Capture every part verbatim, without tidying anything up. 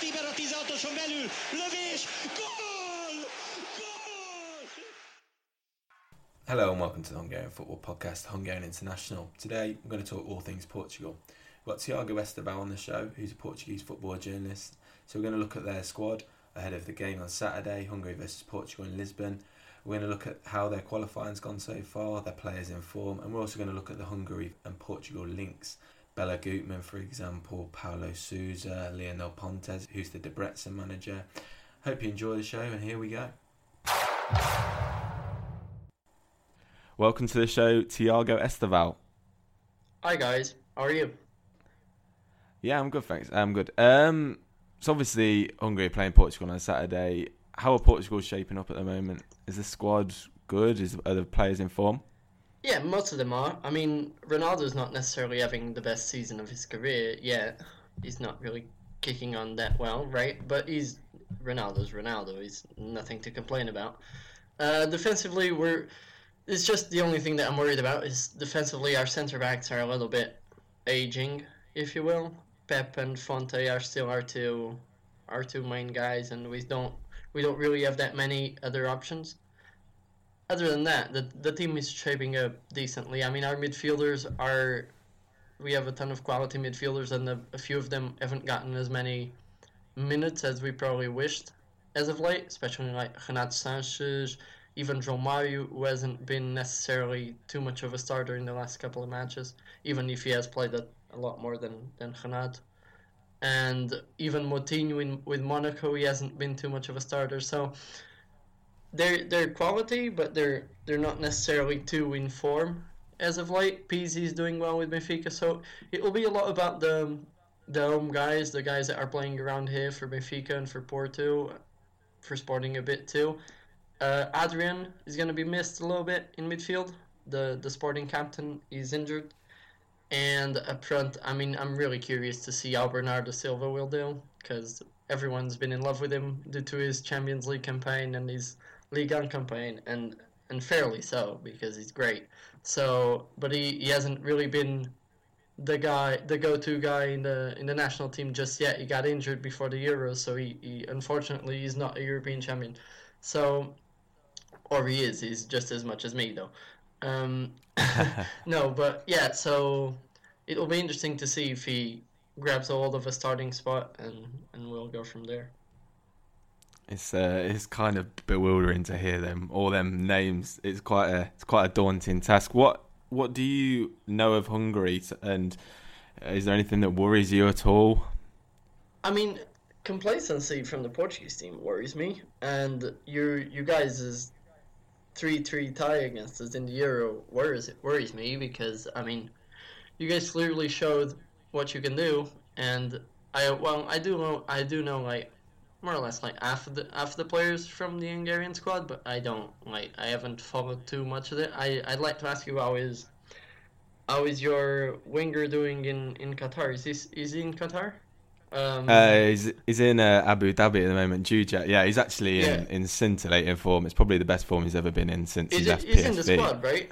Stieber a tizenhatoson belül, lövés, gól! Gól! Hello and welcome to the Hungarian Football Podcast, Hungarian International. Today I'm going to talk all things Portugal. We've got Tiago Estevão on the show, who's a Portuguese football journalist. So we're going to look at their squad ahead of the game on Saturday, Hungary versus Portugal in Lisbon. We're going to look at how their qualifying's gone so far, their players in form, and we're also going to look at the Hungary and Portugal links. Béla Guttmann, for example, Paulo Sousa, Lionel Pontes, who's the Debrecen manager. Hope you enjoy the show, and here we go. Welcome to the show, Tiago Estevão. Hi guys, how are you? Yeah, I'm good, thanks. I'm good. Um, so obviously, Hungary playing Portugal on Saturday. How are Portugal shaping up at the moment? Is the squad good? Is, are the players in form? Yeah, most of them are. I mean, Ronaldo's not necessarily having the best season of his career yet. He's not really kicking on that well, right? But he's Ronaldo's Ronaldo. He's nothing to complain about. Uh, defensively, we're. It's just the only thing that I'm worried about is defensively our centre-backs are a little bit aging, if you will. Pep and Fonte are still our two, our two main guys, and we don't... We don't really have that many other options. Other than that, the the team is shaping up decently. I mean, our midfielders are... We have a ton of quality midfielders, and a, a few of them haven't gotten as many minutes as we probably wished as of late, especially like Renato Sanchez, even João Mário, who hasn't been necessarily too much of a starter in the last couple of matches, even if he has played a, a lot more than, than Renato. And even Moutinho in, with Monaco, he hasn't been too much of a starter. So they're, they're quality, but they're they're not necessarily too in form as of late. P Z is doing well with Benfica, so it will be a lot about the the home guys, the guys that are playing around here for Benfica and for Porto, for Sporting a bit too. Uh, Adrian is going to be missed a little bit in midfield. The, the Sporting captain is injured. And up front, I mean, I'm really curious to see how Bernardo Silva will do, because everyone's been in love with him due to his Champions League campaign and his Ligue one campaign, and, and fairly so, because he's great. So, but he, he hasn't really been the guy, the go-to guy in the in the national team just yet. He got injured before the Euros, so he, he unfortunately is not a European champion. So, or he is, he's just as much as me though. Um, no, but yeah, so it'll be interesting to see if he grabs hold of a starting spot, and, and we'll go from there. It's uh, it's kind of bewildering to hear them, all them names. It's quite a it's quite a daunting task. What what do you know of Hungary, and is there anything that worries you at all? I mean, complacency from the Portuguese team worries me, and you you guys is. three three tie against us in the Euro worries, it worries me because, I mean, you guys clearly showed what you can do, and I well I do know I do know like more or less like half of the half of the players from the Hungarian squad, but I don't like I haven't followed too much of it. I I'd like to ask you how is how is your winger doing in, in Qatar? Is this is he in Qatar? Um, uh, he's, he's in uh, Abu Dhabi at the moment, Dzsudzsák. Yeah, he's actually in, yeah. in scintillating form. It's probably the best form he's ever been in since he's left P S V. He's in the squad, right?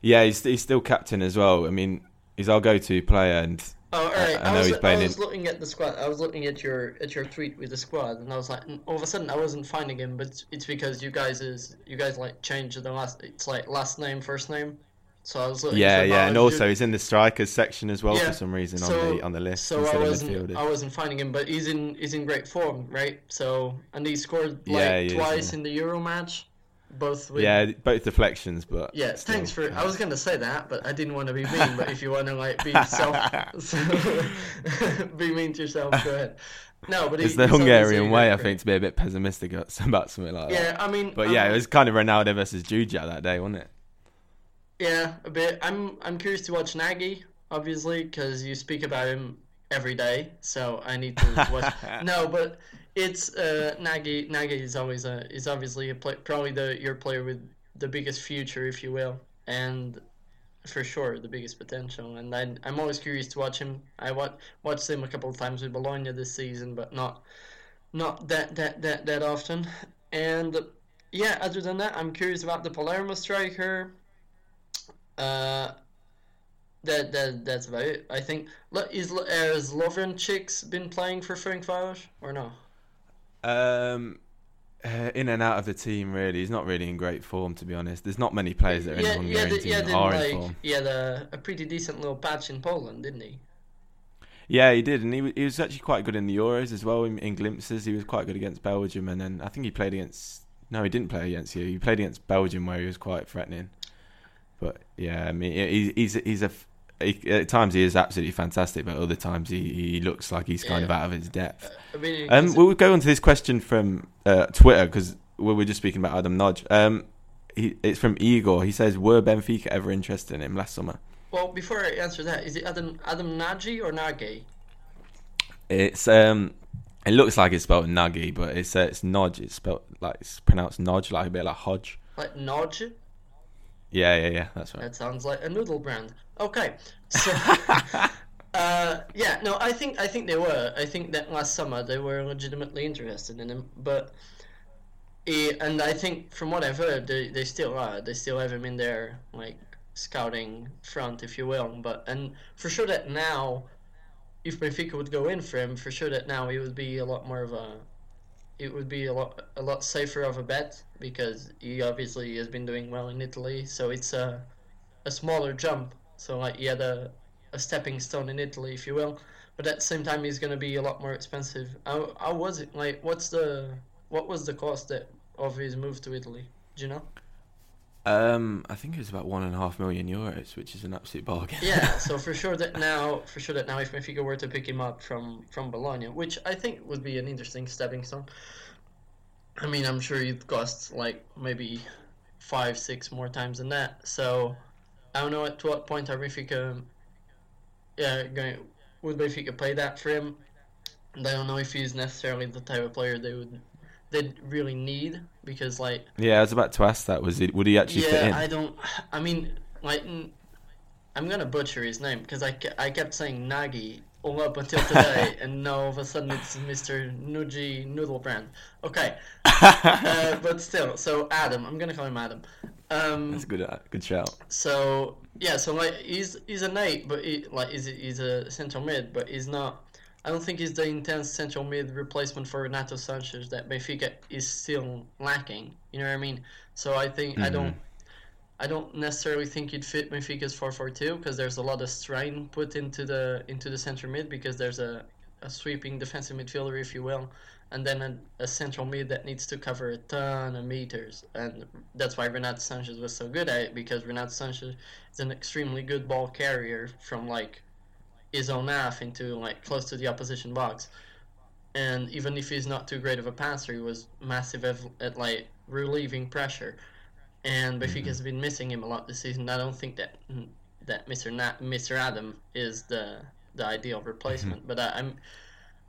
Yeah, he's he's still captain as well. I mean, he's our go-to player, and oh, all right. I, I know I was, he's playing. I was in... looking at the squad. I was looking at your at your tweet with the squad, and I was like, all of a sudden, I wasn't finding him, but it's because you guys is you guys like changed the last. It's like last name, first name. So I was looking yeah, for yeah, and also he's in the strikers section as well yeah. for some reason so, on the on the list. So I wasn't, I wasn't finding him, but he's in he's in great form, right? So and he scored like yeah, he twice is, yeah. in the Euro match, both with yeah, both deflections, but yeah. Still, thanks for. Yeah. I was going to say that, but I didn't want to be mean. But if you want to like be self, so, be mean to yourself, go ahead. No, but he, it's the Hungarian way, I think, to be a bit pessimistic about something like yeah, that. Yeah, I mean, but um, yeah, it was kind of Ronaldo versus Dzsudzsák that day, wasn't it? Yeah, a bit. I'm I'm curious to watch Nagy, obviously, because you speak about him every day. So I need to watch. No, but it's uh, Nagy. Nagy is always a is obviously a play, probably the your player with the biggest future, if you will, and for sure the biggest potential. And I I'm always curious to watch him. I watch, watched him a couple of times with Bologna this season, but not not that that that, that often. And yeah, other than that, I'm curious about the Palermo striker. Uh, That, that that's about it, I think. Is uh, has Lovrenčík been playing for Ferencváros or no? Um, uh, in and out of the team, really. He's not really in great form, to be honest. There's not many players that are yeah, in Hungarian yeah, team yeah, that are like, in form. He had a, a pretty decent little patch in Poland, didn't he? Yeah, he did, and he, he was actually quite good in the Euros as well. In, in glimpses, he was quite good against Belgium, and then I think he played against. No, he didn't play against you. He played against Belgium, where he was quite threatening. But yeah, I mean, he, he's he's a. He, at times he is absolutely fantastic, but other times he, he looks like he's kind yeah. of out of his depth. Uh, I mean, um, we'll go on to this question from uh, Twitter, because we were just speaking about Adam Nodge. Um, he, it's from Igor. He says, were Benfica ever interested in him last summer? Well, before I answer that, is it Adam Adam Nagy or Nagy? It's um, it looks like it's spelled Nagy, but it's uh, it's Nodge. It's spelled like it's pronounced Nodge, like a bit like Hodge. Like Nodge. Yeah, yeah, yeah, that's right. That sounds like a noodle brand. Okay, so uh, yeah, no, I think I think they were. I think that last summer they were legitimately interested in him, but he, and I think from what I've heard, they, they still are. They still have him in their like scouting front, if you will. But and for sure that now, if Benfica would go in for him, for sure that now he would be a lot more of a. It would be a lot, a lot safer of a bet because he obviously has been doing well in Italy. So it's a, a smaller jump. So like he had a, a stepping stone in Italy, if you will. But at the same time, he's going to be a lot more expensive. How, how was it? Like, what's the, what was the cost that, of his move to Italy? Do you know? Um, I think it was about one and a half million euros, which is an absolute bargain. Yeah, so for sure that now, for sure that now, if Benfica were to pick him up from, from Bologna, which I think would be an interesting stepping stone. I mean, I'm sure it costs like maybe five, six more times than that. So I don't know at to what point are Benfica, yeah, going would Benfica play that for him? And I don't know if he's necessarily the type of player they would. They really need because like yeah I was about to ask that was it would he actually yeah, fit in? I don't I mean like I'm gonna butcher his name because I, I kept saying Nagy all up until today and now all of a sudden it's Mister Nuji Noodle Brand. Okay. uh, but still so Adam, I'm gonna call him Adam. Um, that's a good uh, good shout. So yeah so like he's he's an eight but he, like he's, he's a central mid but he's not I don't think he's the intense central mid replacement for Renato Sanchez that Benfica is still lacking. You know what I mean? So I think mm-hmm. I don't, I don't necessarily think he'd fit Benfica's four four two because there's a lot of strain put into the into the central mid because there's a, a sweeping defensive midfielder, if you will, and then a, a central mid that needs to cover a ton of meters, and that's why Renato Sanchez was so good at it because Renato Sanchez is an extremely good ball carrier from like. His own half into like close to the opposition box, and even if he's not too great of a passer, he was massive at, at like relieving pressure, and Benfica mm-hmm. has been missing him a lot this season. I don't think that that Mister Nat, Mister Adam is the the ideal replacement, mm-hmm. but I, I'm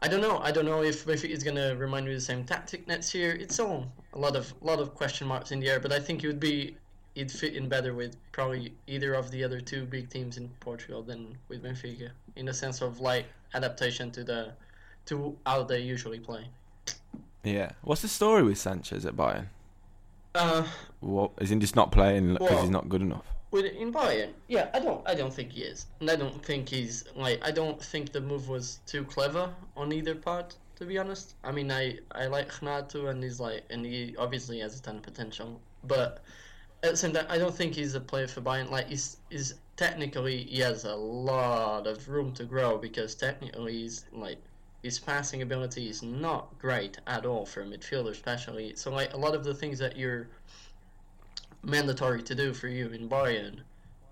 I don't know I don't know if Benfica is gonna remind me of the same tactic next year. It's all a lot of lot of question marks in the air, but I think it would be. He'd fit in better with probably either of the other two big teams in Portugal than with Benfica, in the sense of like adaptation to the to how they usually play. Yeah, what's the story with Sanchez at Bayern? Uh, what is he just not playing because well, he's not good enough? With in Bayern, yeah, I don't, I don't think he is, and I don't think he's like, I don't think the move was too clever on either part. To be honest, I mean, I, I like Renato, and he's like, and he obviously has a ton of potential, but. At the same time, I don't think he's a player for Bayern. Like, he's, he's technically he has a lot of room to grow because technically he's like his passing ability is not great at all for a midfielder, especially. So like a lot of the things that you're mandatory to do for you in Bayern,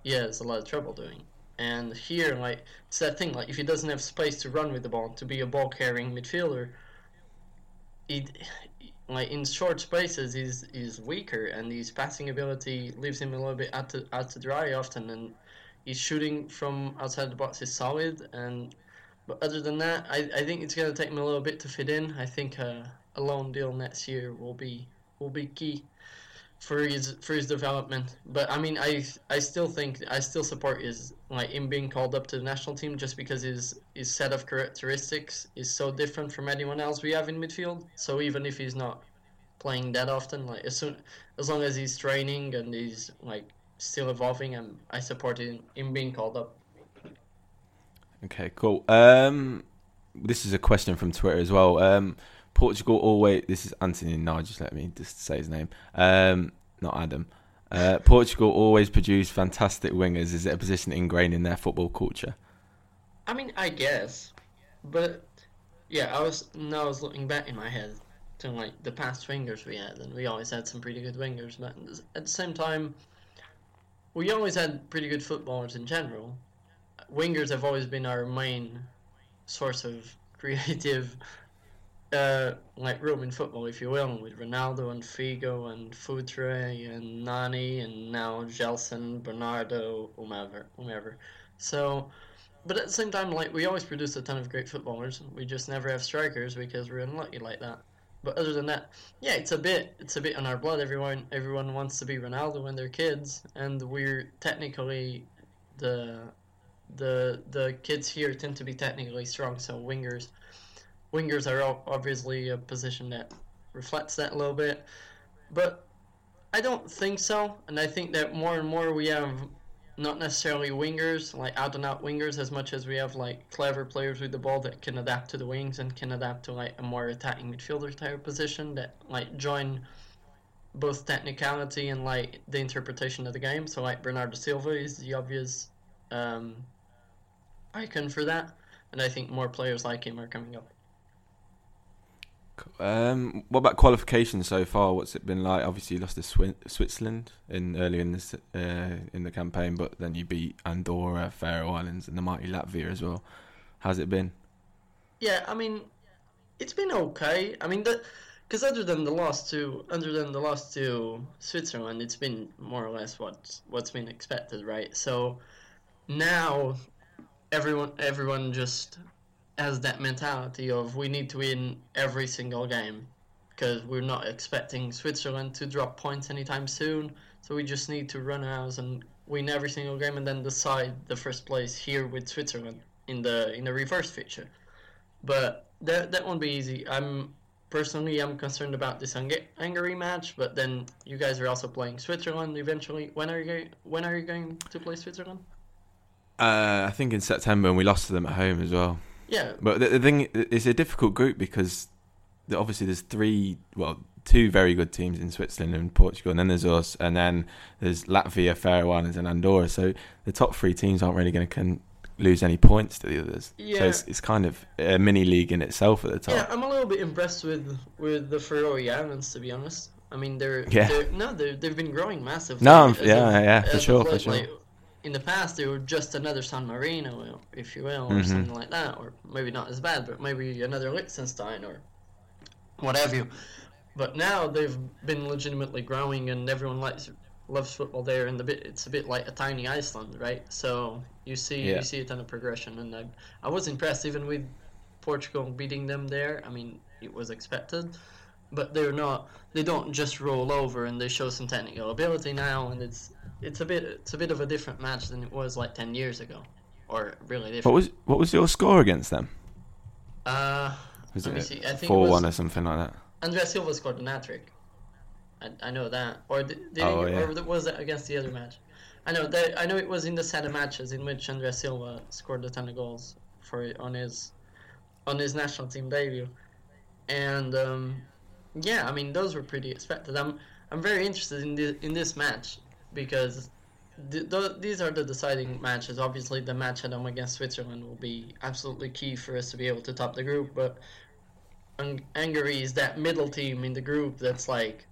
he has a lot of trouble doing. And here, like it's that thing. Like if he doesn't have space to run with the ball, to be a ball carrying midfielder, he. Like in short spaces, he's, he's weaker, and his passing ability leaves him a little bit out to out to dry often. And his shooting from outside the box is solid. And but other than that, I, I think it's gonna take him a little bit to fit in. I think uh, a loan deal next year will be will be key for his for his development. But I mean, I I still think I still support his like him being called up to the national team just because his his set of characteristics is so different from anyone else we have in midfield. So even if he's not playing that often, like as soon as long as he's training and he's like still evolving, I'm, I support him, him being called up Okay, cool. Um, this is a question from Twitter as well. Um, Portugal always... This is Anthony Nodge, just let me just say his name. Um, not Adam. Uh, Portugal always produce fantastic wingers. Is it a position ingrained in their football culture? I mean, I guess. But, yeah, I was now I was looking back in my head to, like, the past wingers we had, and we always had some pretty good wingers. But at the same time, we always had pretty good footballers in general. Wingers have always been our main source of creative, uh, like, room in football, if you will, with Ronaldo and Figo and Futre and Nani and now Gelson, Bernardo, whomever, whomever. So, but at the same time, like, we always produce a ton of great footballers. We just never have strikers because we're unlucky like that. But other than that, yeah, it's a bit, it's a bit in our blood. Everyone, everyone wants to be Ronaldo when they're kids, and we're technically the. The the kids here tend to be technically strong, so wingers wingers are obviously a position that reflects that a little bit. But I don't think so, and I think that more and more we have not necessarily wingers, like out-and-out wingers, as much as we have like clever players with the ball that can adapt to the wings and can adapt to like a more attacking midfielder type position that like join both technicality and like the interpretation of the game. So like Bernardo Silva is the obvious um icon for that, and I think more players like him are coming up. Um, what about qualifications so far? What's it been like? Obviously, you lost to Swi- Switzerland in earlier in this uh, in the campaign, but then you beat Andorra, Faroe Islands, and the mighty Latvia as well. How's it been? Yeah, I mean, it's been okay. I mean, because other than the loss to other than the loss to Switzerland, it's been more or less what's what's been expected, right? So now everyone everyone just has that mentality of we need to win every single game because we're not expecting Switzerland to drop points anytime soon, so we just need to run out and win every single game and then decide the first place here with Switzerland in the in the reverse feature. But that that won't be easy. I'm personally I'm concerned about this Hungary match, but then you guys are also playing Switzerland eventually. When are you when are you going to play Switzerland? Uh, I think in September, and we lost to them at home as well. Yeah. But the, the thing, it's a difficult group because obviously there's three, well, two very good teams in Switzerland and Portugal, and then there's us, and then there's Latvia, Faroe Islands, and Andorra. So the top three teams aren't really going to can lose any points to the others. Yeah. So it's, it's kind of a mini league in itself at the top. Yeah, I'm a little bit impressed with, with the Faroe Islands, to be honest. I mean, they're, yeah. they're no, they're, they've been growing massively. No, yeah, a, yeah, for sure, for sure. Like, in the past, they were just another San Marino, if you will, or mm-hmm. something like that, or maybe not as bad, but maybe another Liechtenstein or what have you. But now they've been legitimately growing, and everyone likes loves football there, and the bit it's a bit like a tiny Iceland, right? So you see yeah. you see a ton of progression, and I I was impressed even with Portugal beating them there. I mean, it was expected, but they're not they don't just roll over, and they show some technical ability now, and it's. It's a bit, it's a bit of a different match than it was like ten years ago, or really different. What was, what was your score against them? Uh, was it see, I think four one or something like that? André Silva scored an hat-trick. I, I know that. Or did, did oh, he, yeah. or was that against the other match? I know that. I know it was in the set of matches in which André Silva scored a ton of goals for on his, on his national team debut, and um, yeah, I mean those were pretty expected. I'm, I'm very interested in this, in this match. Because th- th- these are the deciding matches. Obviously, the match at home against Switzerland will be absolutely key for us to be able to top the group. But Un- Hungary is that middle team in the group that's like,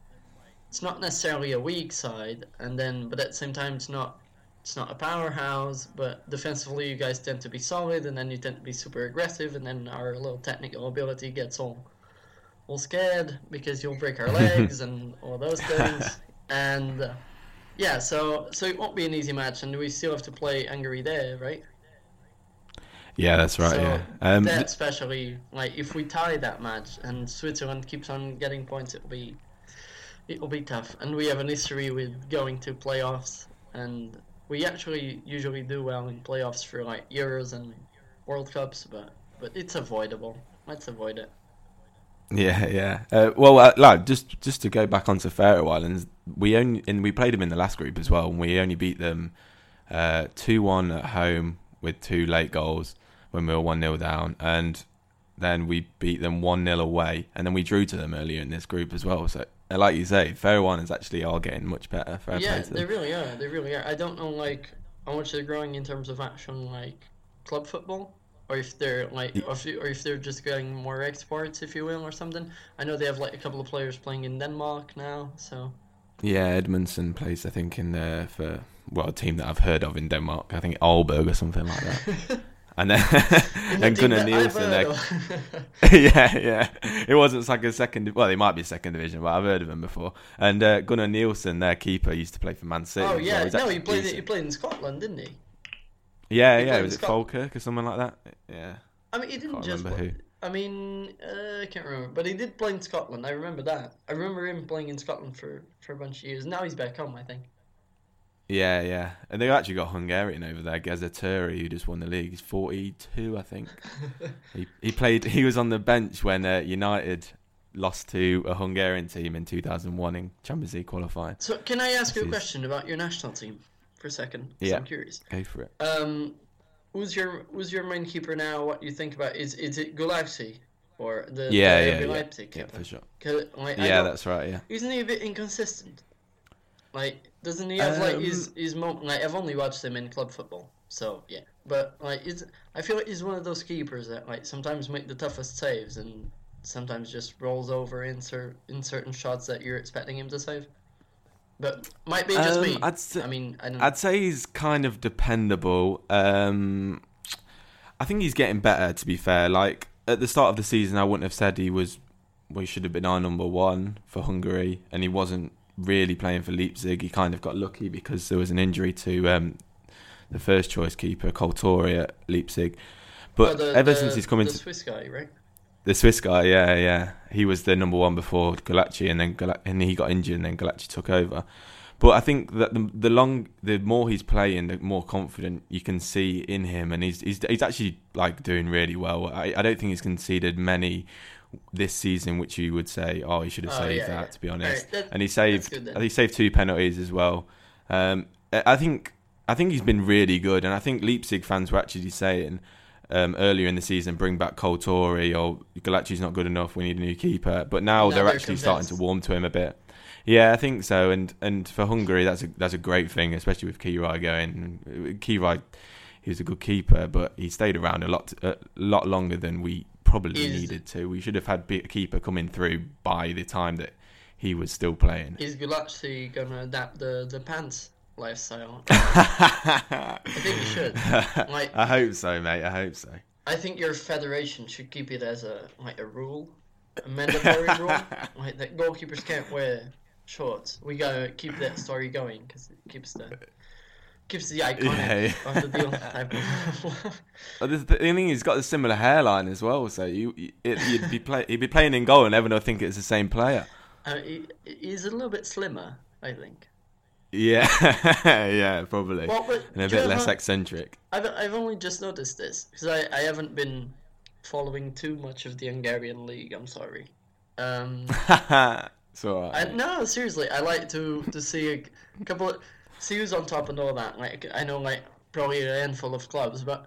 it's not necessarily a weak side, and then but at the same time, it's not it's not a powerhouse. But defensively, you guys tend to be solid, and then you tend to be super aggressive, and then our little technical ability gets all all scared because you'll break our legs and all those things. And Uh, Yeah, so so it won't be an easy match, and we still have to play Hungary there, right? Yeah, that's right. So yeah, um, that especially like if we tie that match and Switzerland keeps on getting points, it'll be it'll be tough. And we have an history with going to playoffs, and we actually usually do well in playoffs for like Euros and World Cups, but but it's avoidable. Let's avoid it. Yeah, yeah. Uh, well, uh, lad, just just to go back onto Faroe Islands, we only and we played them in the last group as well, and we only beat them two one uh, at home with two late goals, when we were one nil down, and then we beat them one nil away, and then we drew to them earlier in this group as well. So, like you say, Faroe Islands actually are getting much better. Fair yeah, play to them. They really are. They really are. I don't know, like, how much they're growing in terms of action, like club football, or if they're like, or if, or if they're just getting more exports, if you will, or something. I know they have like a couple of players playing in Denmark now, so. Yeah, Edmondson plays, I think, in there for well a team that I've heard of in Denmark. I think Aalborg or something like that. And then and Gunnar Nielsen. yeah, yeah. It wasn't like a second. Well, they might be second division, but I've heard of him before. And uh, Gunnar Nielsen, their keeper, used to play for Man City. Oh yeah, so no, he played. Decent. He played in Scotland, didn't he? Yeah, he yeah. Was it Scot- Falkirk or someone like that? Yeah. I mean, he didn't can't just. Play, I mean, uh, I can't remember, but he did play in Scotland. I remember that. I remember him playing in Scotland for, for a bunch of years. Now he's back home, I think. Yeah, yeah. And they've actually got Hungarian over there, Gazetari, who just won the league. He's forty-two, I think. he he played. He was on the bench when uh, United lost to a Hungarian team in two thousand one in Champions League qualifying. So can I ask this you a is... question about your national team for a second? Yeah. I'm curious. Go for it. Um, who's your who's your main keeper now? What do you think about is is it Gulácsi or the yeah the yeah, yeah. Leipzig keeper? Yeah, for sure. Like, yeah, that's right. Yeah. Isn't he a bit inconsistent? Like, doesn't he have, um, like, his, his moment? Like, I've only watched him in club football, so, yeah. But, like, it's, I feel like he's one of those keepers that, like, sometimes make the toughest saves and sometimes just rolls over in, cer- in certain shots that you're expecting him to save. But might be just um, me. I'd say, I mean, I don't I'd say he's kind of dependable. Um, I think he's getting better, to be fair. Like, at the start of the season, I wouldn't have said he was... Well, he should have been our number one for Hungary, and he wasn't really playing for Leipzig. He kind of got lucky because there was an injury to um, the first choice keeper, Coltori, at Leipzig. But oh, the, ever the, since he's come the into the Swiss guy, right? The Swiss guy, yeah, yeah. He was the number one before Gulácsi, and then Gulácsi, and he got injured, and then Gulácsi took over. But I think that the, the long, the more he's playing, the more confident you can see in him, and he's he's, he's actually like doing really well. I, I don't think he's conceded many this season, which you would say, oh, he should have oh, saved yeah, that. Yeah. To be honest, right, that, and he saved, he saved two penalties as well. Um, I think, I think he's been really good, and I think Leipzig fans were actually saying um, earlier in the season, bring back Coltori, or Galacci's not good enough. We need a new keeper. But now, now they're, they're actually convinced. Starting to warm to him a bit. Yeah, I think so. And and for Hungary, that's a that's a great thing, especially with Kirai going. Kirai, he was a good keeper, but he stayed around a lot, a lot longer than we. Probably is, needed to. We should have had a keeper coming through by the time that he was still playing. Is Gulácsi going to adapt the, the pants lifestyle? I think he should. Like, I hope so, mate. I hope so. I think your federation should keep it as a like a rule, a mandatory rule, like that goalkeepers can't wear shorts. We gotta keep that story going because it keeps the. Gives the iconic yeah, yeah. of the deal. The thing is, he's got a similar hairline as well, so you, you it, you'd be play, he'd be playing in goal, and everyone would think it's the same player. Uh, he, he's a little bit slimmer, I think. Yeah, yeah, probably, well, but, and a bit less how, eccentric. I've I've only just noticed this because I, I haven't been following too much of the Hungarian league. I'm sorry. Um, so right. I, no, seriously, I like to to see a, a couple of. See who's on top and all that. Like I know, like probably a handful of clubs, but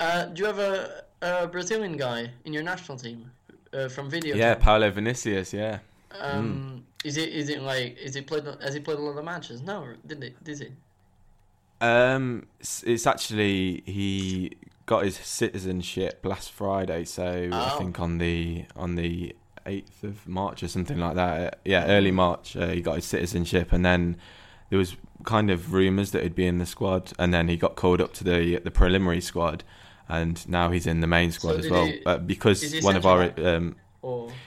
uh, do you have a, a Brazilian guy in your national team uh, from Videoton? Yeah, Paulo Vinicius. Yeah. Um, mm. Is it? Is it like? Is he played? Has he played a lot of matches? No, didn't he? Did he? Um, it's, it's actually he got his citizenship last Friday, so oh. I think on the on the eighth of March or something like that. Yeah, early March uh, he got his citizenship, and then. There was kind of rumours that he'd be in the squad, and then he got called up to the the preliminary squad, and now he's in the main squad so as well. He, uh, because one of our um,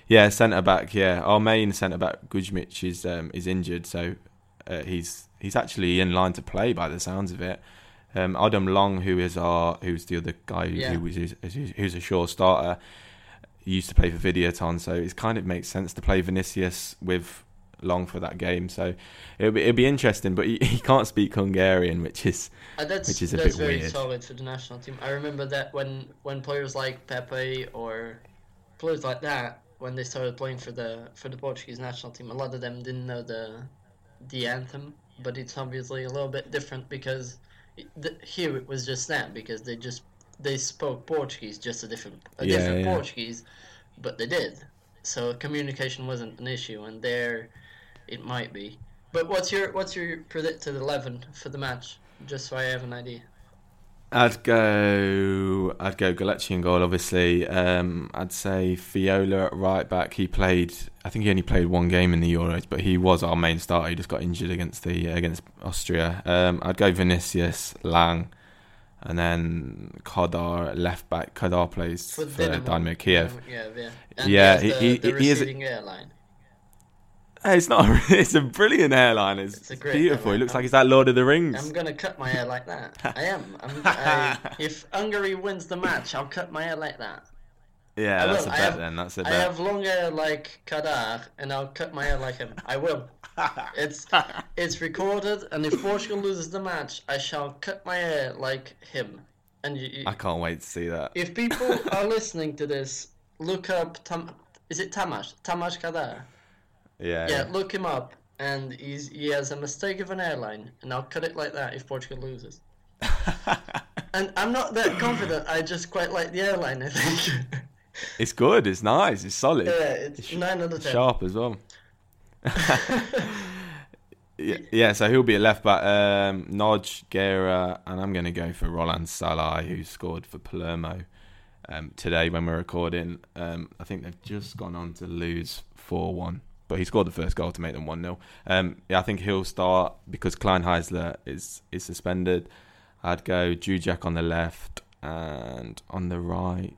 yeah centre back, yeah, our main centre back Gudzmic is um, is injured, so uh, he's he's actually in line to play by the sounds of it. Um, Adam Long, who is our who's the other guy yeah. who was who's, who's a sure starter, used to play for Videoton, so it kind of makes sense to play Vinicius with. Long for that game, so it'll be, it'll be interesting. But he, he can't speak Hungarian, which is uh, that's, which is a that's bit very weird. Solid for the national team. I remember that when, when players like Pepe or players like that, when they started playing for the for the Portuguese national team, a lot of them didn't know the the anthem. But it's obviously a little bit different because it, the, here it was just that because they just they spoke Portuguese, just a different a yeah, different yeah. Portuguese, but they did. So communication wasn't an issue, and there it might be. But what's your what's your predicted eleven for the match? Just so I have an idea. I'd go. I'd go Gulácsi in goal. Obviously, um, I'd say Fiola at right back. He played. I think he only played one game in the Euros, but he was our main starter. He just got injured against the against Austria. Um, I'd go Vinicius, Lang, and then Kadar at left back. Kadar plays for, for Dynamo Kiev. Yeah, yeah. And yeah he, the, he, the he is the receiving airline. It's not. A, it's a brilliant airline. It's, it's a great beautiful. Airline. It looks I'm, like it's that Lord of the Rings. I'm gonna cut my hair like that. I am. I'm, I, if Hungary wins the match, I'll cut my hair like that. Yeah, I that's will. a bet have, then. That's a bet. I have long hair like Kadar, and I'll cut my hair like him. I will. It's it's recorded, and if Portugal loses the match, I shall cut my hair like him. And you, you, I can't wait to see that. If people are listening to this, look up. Tam, is it Tamás? Tamás Kadar. Yeah, yeah, yeah, look him up, and he's, he has a mistake of an airline, and I'll cut it like that if Portugal loses. And I'm not that confident, I just quite like the airline, I think. It's good, it's nice, it's solid. Yeah, it's, it's nine out of ten. Sharp as well. yeah, yeah, so he'll be at left back. Um, Nodge, Guerra, and I'm going to go for Roland Salai, who scored for Palermo um, today when we're recording. Um, I think they've just gone on to lose four one. But he scored the first goal to make them one nil. Um, yeah, I think he'll start because Kleinheisler is is suspended. I'd go Dzsudzsák on the left and on the right.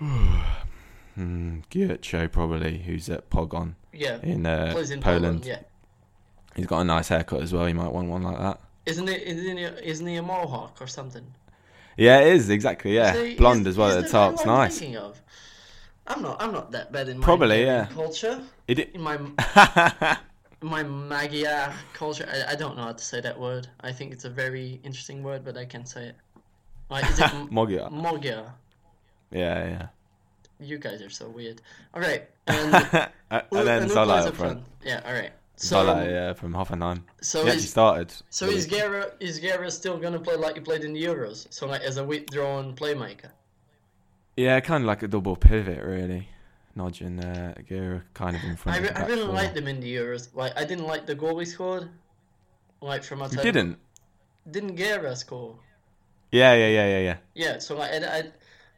hmm, Guerra probably, who's at Pogon yeah, in, uh, in Poland. Poland yeah. He's got a nice haircut as well. He might want one like that. Isn't it? Isn't he, isn't he a mohawk or something? Yeah, it is exactly. Yeah, so blonde is, as well is at the top. It's nice. Of? I'm not. I'm not that bad in my Probably, yeah. culture. It, it, in my my Magyar culture, I, I don't know how to say that word. I think it's a very interesting word, but I can't say it. Like, is it Magyar? Magyar. Yeah, yeah. You guys are so weird. All right. And, and then Zola up front. Yeah. All right. So, Zola, yeah, from Hoffenheim. So he is, started. So really. is Guerra is Guerra still gonna play like he played in the Euros? So like as a withdrawn playmaker. Yeah, kind of like a double pivot, really. Nodge and uh, Guerra kind of in front. I, re- of I really liked them in the Euros. Like, I didn't like the goal we scored. Like from our you didn't. Didn't Guerra score? Yeah, yeah, yeah, yeah, yeah. Yeah, so like, I, I,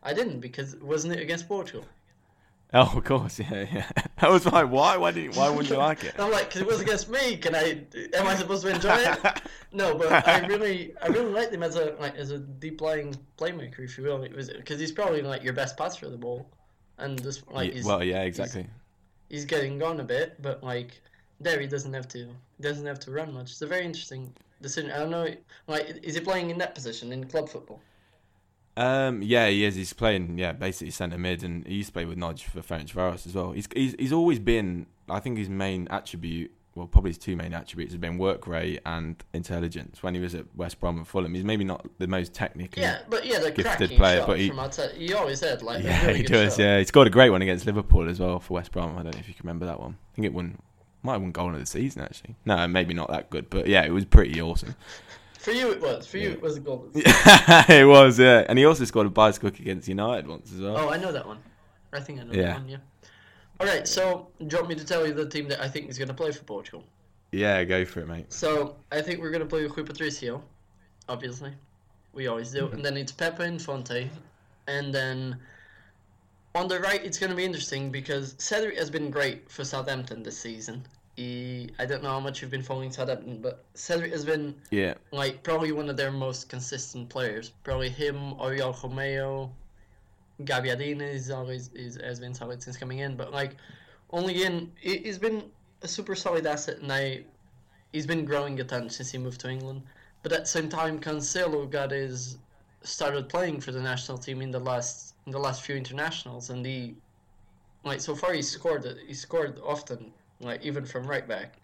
I didn't because wasn't it against Portugal? Oh, of course, yeah, yeah. I was like, why? Why didn't? Why wouldn't you like it? I'm like, because it was against me. Can I? Am I supposed to enjoy it? No, but I really, I really liked him as a like as a deep lying playmaker, if you will. It was because he's probably like your best passer of the ball, and just like he's, well, yeah, exactly. He's, he's getting gone a bit, but like there, he doesn't have to doesn't have to run much. It's a very interesting decision. I don't know. Like, is he playing in that position in club football? Um, yeah, he is. He's playing, yeah, basically centre mid, and he used to play with Nodge for Ferencvaros as well. He's he's he's always been. I think his main attribute, well, probably his two main attributes, have been work rate and intelligence. When he was at West Brom and Fulham, he's maybe not the most technically yeah, but yeah, the gifted player, but he, he always had like yeah, a really he good does. Shot. Yeah, he scored a great one against Liverpool as well for West Brom. I don't know if you can remember that one. I think it won, might have won goal of the season actually. No, maybe not that good, but yeah, it was pretty awesome. For you it was. For you yeah. it was a goal. It was, yeah. And he also scored a bicycle kick against United once as well. Oh, I know that one. I think I know yeah. that one, yeah. All right, so do you want me to tell you the team that I think is going to play for Portugal? Yeah, go for it, mate. So I think we're going to play with Rui Patricio, obviously. We always do. Mm-hmm. And then it's Pepe and Fonte. And then on the right, it's going to be interesting because Cedric has been great for Southampton this season. He, I don't know how much you've been following Southampton, but Cedric has been yeah. like probably one of their most consistent players. Probably him, Oriol Romeo, Gabbiadini is always is has been solid since coming in. But like, only in he's been a super solid asset, and I he's been growing a ton since he moved to England. But at the same time, Cancelo got his started playing for the national team in the last in the last few internationals, and he like so far he scored he scored often. Like even from right back,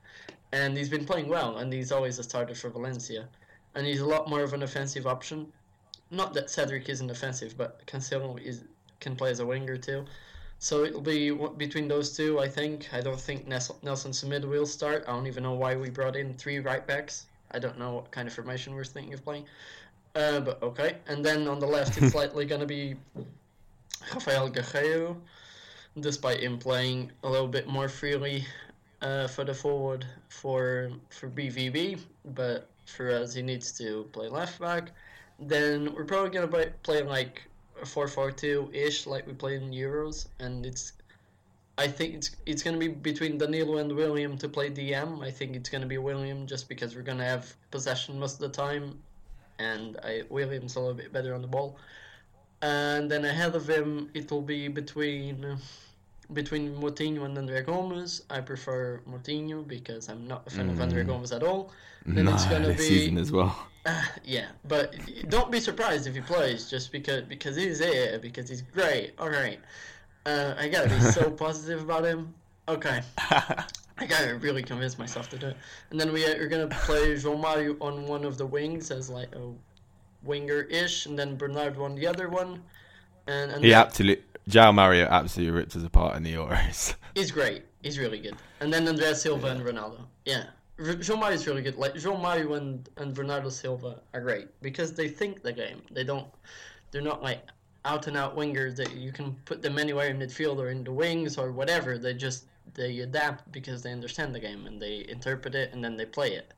and he's been playing well, and he's always a starter for Valencia, and he's a lot more of an offensive option. Not that Cedric isn't offensive, but Cancelo is can play as a winger too. So it'll be between those two, I think. I don't think Nelson Semedo will start. I don't even know why we brought in three right backs. I don't know what kind of formation we're thinking of playing. Uh, but okay. And then on the left, it's likely going to be Rafael Guerreiro, despite him playing a little bit more freely uh, for the forward for for B V B. But for us, he needs to play left back. Then we're probably going to play like a four four two ish, like we played in Euros. And it's, I think it's it's going to be between Danilo and William to play D M. I think it's going to be William just because we're going to have possession most of the time. And I, William's a little bit better on the ball. And then ahead of him, it will be between between Moutinho and André Gomes. I prefer Moutinho because I'm not a fan mm. of André Gomes at all. Then nah, it's going to be season as well. Uh, yeah, but don't be surprised if he plays just because because he's there, because he's great. All right, uh, I gotta be so positive about him. Okay, I gotta really convince myself to do it. And then we we're gonna play João Mário on one of the wings as like a winger-ish, and then Bernardo on the other one. And, and he absolutely, João Mário absolutely ripped us apart in the Euros. He's great. He's really good. And then André Silva yeah. and Ronaldo. Yeah, João Mário is really good. Like João Mário and, and Bernardo Silva are great because they think the game. They don't. They're not like out and out wingers that you can put them anywhere in midfield or in the wings or whatever. They just they adapt because they understand the game and they interpret it and then they play it.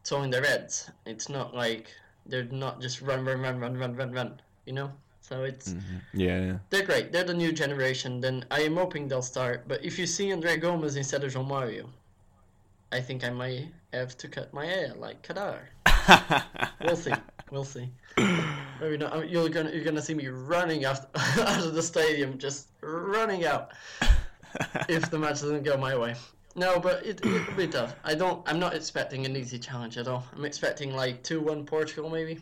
It's all in their heads. It's not like. They're not just run, run, run, run, run, run, run, you know? So it's... Mm-hmm. Yeah. They're great. They're the new generation. Then I am hoping they'll start. But if you see André Gomes instead of João Mário, I think I might have to cut my hair like Qatar. We'll see. We'll see. Maybe not. You're going you're gonna to see me running out, out of the stadium, just running out if the match doesn't go my way. No, but it, it'll be tough. I don't. I'm not expecting an easy challenge at all. I'm expecting like two one Portugal, maybe.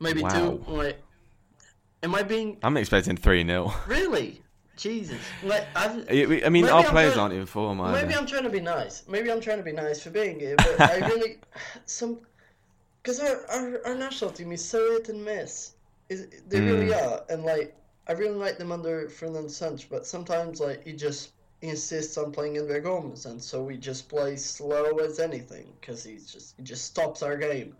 Maybe wow. two. Like, am I being? I'm expecting three nil. Really? Jesus. Like I've, I mean, our I'm players trying, aren't in form. Either. Maybe I'm trying to be nice. Maybe I'm trying to be nice for being here, but I really some because our, our our national team is so hit and miss. Is they mm. really are, and like I really like them under Fernando Santos, but sometimes like he just. Insists on playing André Gomes, and so we just play slow as anything because he just he just stops our game.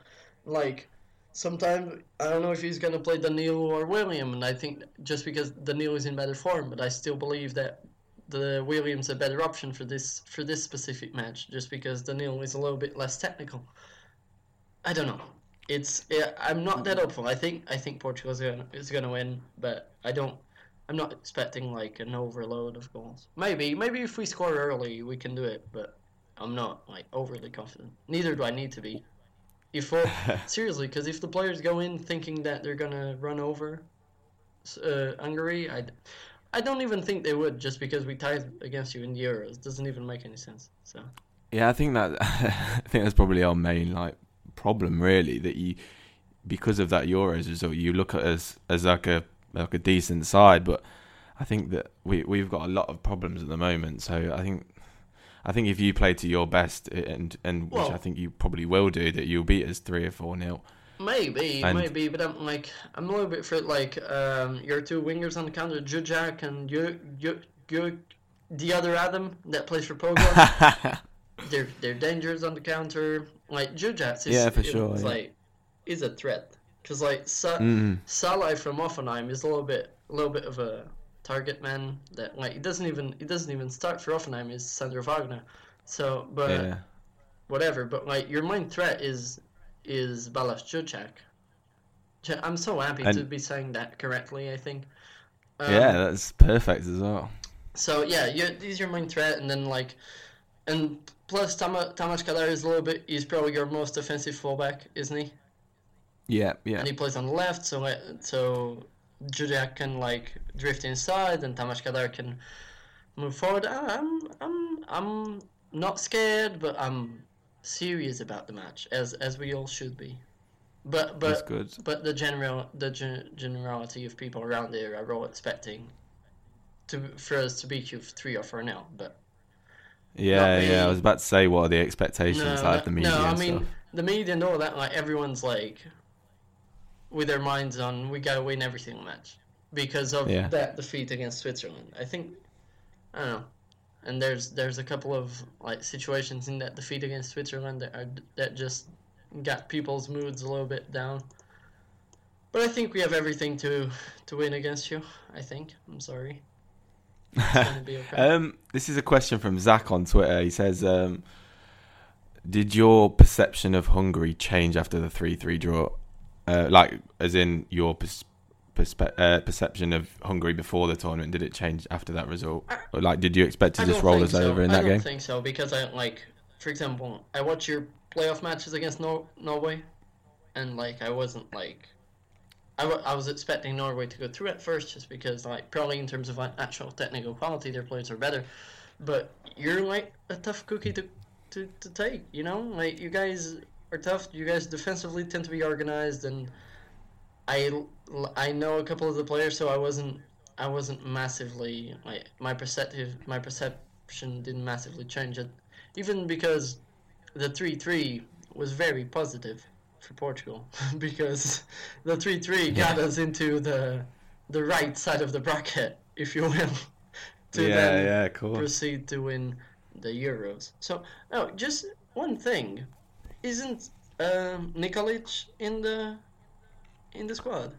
Like sometimes I don't know if he's gonna play Danilo or William, and I think just because Danilo is in better form, but I still believe that the William's a better option for this for this specific match, just because Danilo is a little bit less technical. I don't know. It's I'm not that hopeful. I think I think Portugal is gonna is gonna win, but I don't. I'm not expecting, like, an overload of goals. Maybe. Maybe if we score early, we can do it. But I'm not, like, overly confident. Neither do I need to be. If all, seriously, because if the players go in thinking that they're going to run over uh, Hungary, I, I don't even think they would just because we tied against you in the Euros. It doesn't even make any sense. So. Yeah, I think that I think that's probably our main, like, problem, really, that you, because of that Euros result, you look at us as, like, a... like a decent side, but I think that we we've got a lot of problems at the moment. So I think I think if you play to your best, and and well, which I think you probably will do, that you'll beat us three or four nil. Maybe, and maybe, but I'm like I'm a little bit afraid. Like um, your two wingers on the counter, Dzsudzsák and you you you the other Adam that plays for Poland. they're they're dangerous on the counter. Like Dzsudzsák, yeah, for sure, it's yeah. like is a threat. Because like Sa- mm. Salah from Hoffenheim is a little bit, a little bit of a target man that like he doesn't even, he doesn't even start for Hoffenheim. Is Sandro Wagner, so but yeah. whatever. But like your main threat is is Balázs Dzsudzsák. I'm so happy and... to be saying that correctly. I think. Um, yeah, that's perfect as well. So yeah, he's your main threat, and then like, and plus Tam- Tamás Kadár is a little bit. He's probably your most offensive fullback, isn't he? Yeah, yeah. And he plays on the left, so so Dzsudzsák can like drift inside, and Tamás Kadár can move forward. I'm I'm I'm not scared, but I'm serious about the match, as as we all should be. But but but the general the gen- generality of people around there are all expecting to for us to beat you for three or four nil. But yeah, really. yeah. I was about to say, what are the expectations no, like the media? No, I mean stuff? The media and all that. Like everyone's like. With their minds on, we gotta win every single match because of yeah. that defeat against Switzerland. I think, I don't know, and there's there's a couple of like situations in that defeat against Switzerland that are that just got people's moods a little bit down. But I think we have everything to to win against you. I think. I'm sorry. It's gonna be okay. um, this is a question from Zach on Twitter. He says, um, "Did your perception of Hungary change after the three three draw? Uh, like, as in your pers- perspe- uh, perception of Hungary before the tournament? Did it change after that result? I, or like, did you expect to I just roll us so. over in I that game? I don't think so because I like, for example, I watch your playoff matches against Nor- Norway, and like, I wasn't like." I, w- I was expecting Norway to go through at first just because, like, probably in terms of like, actual technical quality, their players are better. But you're, like, a tough cookie to, to, to take, you know? Like, you guys are tough. You guys defensively tend to be organized. And I, I know a couple of the players, so I wasn't I wasn't massively, like, my perceptive, my perception didn't massively change it. Even because the three three was very positive for Portugal because the three three got yeah. us into the the right side of the bracket, if you will, to yeah, then yeah, cool. proceed to win the Euros. So, oh, just one thing, isn't um, Nikolic in the in the squad?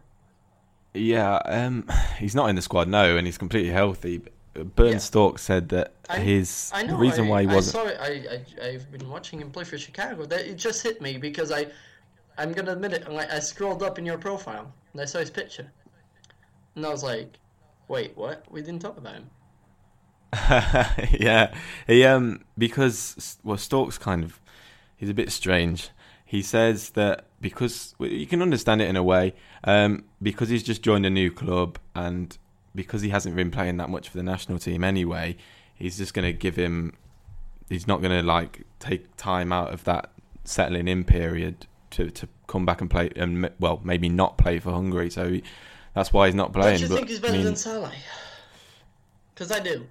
Yeah, um, he's not in the squad, no, and he's completely healthy. Bern yeah. Stork said that I, his I know, the reason I, why he I wasn't. Saw it. I, I I've been watching him play for Chicago. That it just hit me because I. I'm going to admit it, like, I scrolled up in your profile, and I saw his picture. And I was like, wait, what? We didn't talk about him. yeah, he, um, because, well, Stork's kind of, he's a bit strange. He says that because, well, you can understand it in a way, um, because he's just joined a new club, and because he hasn't been playing that much for the national team anyway, he's just going to give him, he's not going to, like, take time out of that settling in period to to come back and play, and well, maybe not play for Hungary, so he, that's why he's not playing. Don't you but, think he's better I mean, than Saleh? Because I do.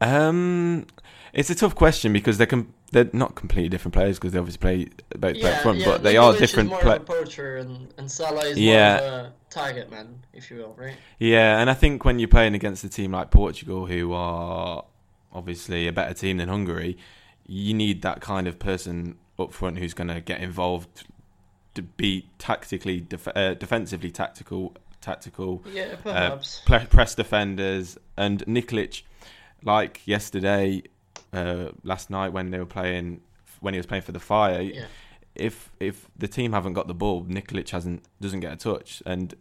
Um, it's a tough question because they're com- they're not completely different players because they obviously play both yeah, back front, yeah, but they are different. More play- of a poacher and, and Saleh is yeah. more of a target man, if you will, right? Yeah, and I think when you're playing against a team like Portugal, who are obviously a better team than Hungary, you need that kind of person up front who's going to get involved, to be tactically, def- uh, defensively tactical, tactical. Yeah, perhaps. Uh, press defenders. And Nikolic, like yesterday, uh, last night when they were playing, when he was playing for the Fire, yeah. if if the team haven't got the ball, Nikolic hasn't doesn't get a touch. And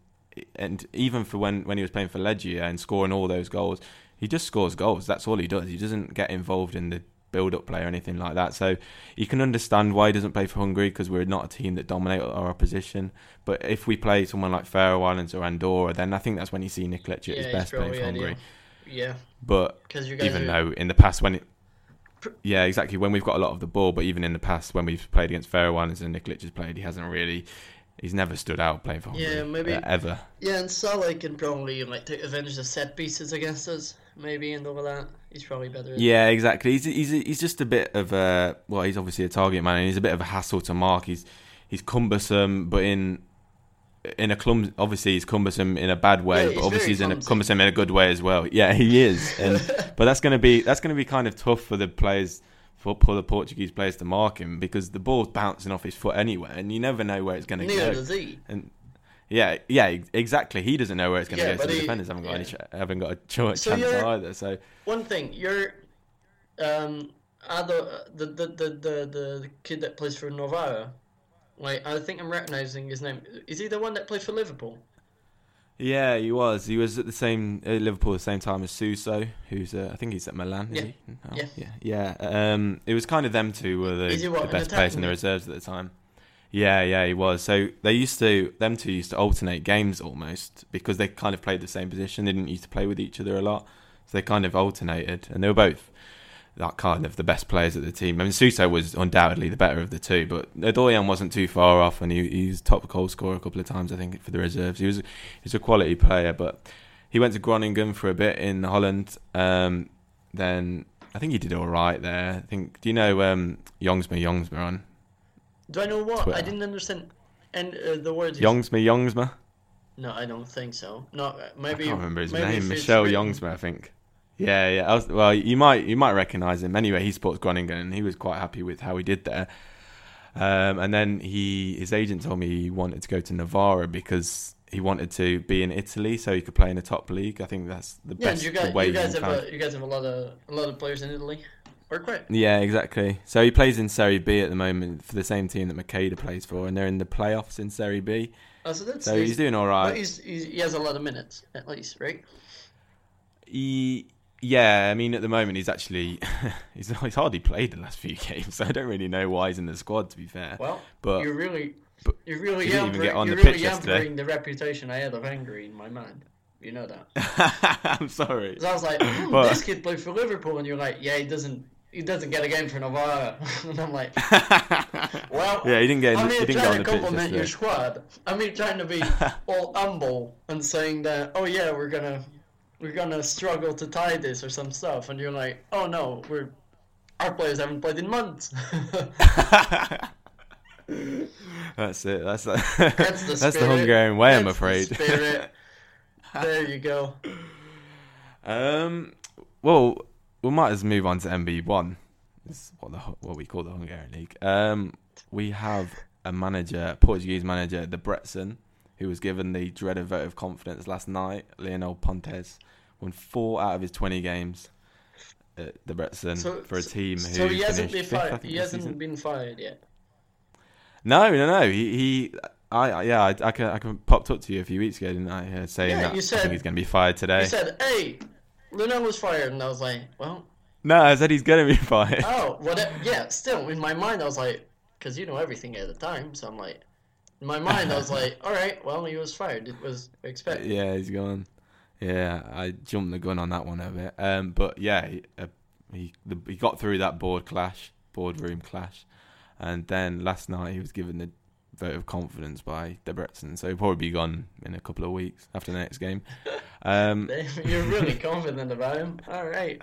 and even for when, when he was playing for Legia and scoring all those goals, he just scores goals. That's all he does. He doesn't get involved in the build-up play or anything like that, so you can understand why he doesn't play for Hungary because we're not a team that dominate our opposition. But if we play someone like Faroe Islands or Andorra, then I think that's when you see Nikolic at yeah, his best playing for Hungary. Yeah, but even are... though in the past when it, yeah, exactly when we've got a lot of the ball, but even in the past when we've played against Faroe Islands and Nikolic has played, he hasn't really, he's never stood out playing for Hungary. Yeah, maybe uh, ever. Yeah, and Saleh can probably like take advantage of set pieces against us. Maybe and all that, he's probably better. Yeah, that. exactly. He's he's he's just a bit of a well. He's obviously a target man, and he's a bit of a hassle to mark. He's he's cumbersome, but in in a clumsy. Obviously, he's cumbersome in a bad way, yeah, but he's obviously he's in a, cumbersome in a good way as well. Yeah, he is. And, but that's gonna be that's gonna be kind of tough for the players for, for the Portuguese players to mark him because the ball's bouncing off his foot anyway, and you never know where it's gonna Neither go. Does he. And, Yeah, yeah, exactly. He doesn't know where it's going yeah, to go, so the he, defenders haven't got yeah. any, ch- haven't got a ch- so chance either. So one thing, you're um, other the the, the the the kid that plays for Novara, like I think I'm recognising his name. Is he the one that played for Liverpool? Yeah, he was. He was at the same at Liverpool at the same time as Suso, who's uh, I think he's at Milan. Yeah, is he? Oh, yeah, yeah. yeah. Um, it was kind of them two were the, what, the best players in the reserves at the time. Yeah, yeah, he was. So they used to, them two used to alternate games almost because they kind of played the same position. They didn't used to play with each other a lot, so they kind of alternated. And they were both that kind of the best players at the team. I mean, Suso was undoubtedly the better of the two, but Edoyan wasn't too far off, and he, he was top goal scorer a couple of times, I think, for the reserves. He was, he was a quality player, but he went to Groningen for a bit in Holland. Um, then I think he did all right there. I think. Do you know um, Jongsma Jongsma? Do I know what? Twitter. I didn't understand and uh, the words. Jongsma Jongsma? No, I don't think so. No, maybe I can't remember his name. Michel Jongsma, I think. Yeah, yeah. I was, well, you might you might recognise him. Anyway, he supports Groningen, and he was quite happy with how he did there. Um, and then he, his agent told me he wanted to go to Novara because he wanted to be in Italy so he could play in a top league. I think that's the yeah, best you guys, way you guys, have a, you guys have a lot of a lot of players in Italy. Or quite. Yeah, exactly. So he plays in Serie B at the moment for the same team that Makeda plays for, and they're in the playoffs in Serie B. Oh, so that's, so he's, he's doing all right. Well, he's, he's, he has a lot of minutes, at least, right? He... Yeah, I mean, at the moment, he's actually... he's, he's hardly played the last few games, so I don't really know why he's in the squad, to be fair. Well, but, you're really... But you're really he didn't even get on the pitch yesterday. You're really hampering the reputation I had of Hungary in my mind. You know that. I'm sorry. Because I was like, ooh, but, this kid played for Liverpool, and you're like, yeah, he doesn't... He doesn't get a game for Novara. And I'm like, well, yeah, he didn't get, I'm here trying to compliment your squad. I'm here trying to be all humble and saying that, oh yeah, we're gonna we're gonna struggle to tie this or some stuff, and you're like, oh no, we're our players haven't played in months. That's it. That's the that's the, that's the Hungarian way, that's I'm afraid. The spirit. There you go. Um. Well. We might as well move on to M B one, is what, the, what we call the Hungarian League. Um, we have a manager, Portuguese manager, the Bretson, who was given the dreaded vote of confidence last night. Lionel Pontes won four out of his twenty games at the Bretson so, for a team who so he hasn't been fired. Fifth, he hasn't season. been fired yet. No, no, no. He, he I, yeah, I, I, can, I can popped up to you a few weeks ago, didn't I? Uh, saying yeah, that you said, I think he's going to be fired today. You said, hey. Lionel was fired, and I was like, well... No, I said he's going to be fired. Oh, well, yeah, still, in my mind, I was like... Because you know everything at the time, so I'm like... In my mind, I was like, all right, well, he was fired. It was expected. Yeah, he's gone. Yeah, I jumped the gun on that one a bit. Um, but, yeah, he uh, he, the, he got through that board clash, boardroom clash. And then last night, he was given the vote of confidence by De Bretson, so he'll probably be gone in a couple of weeks after the next game. Um, You're really confident about him. All right.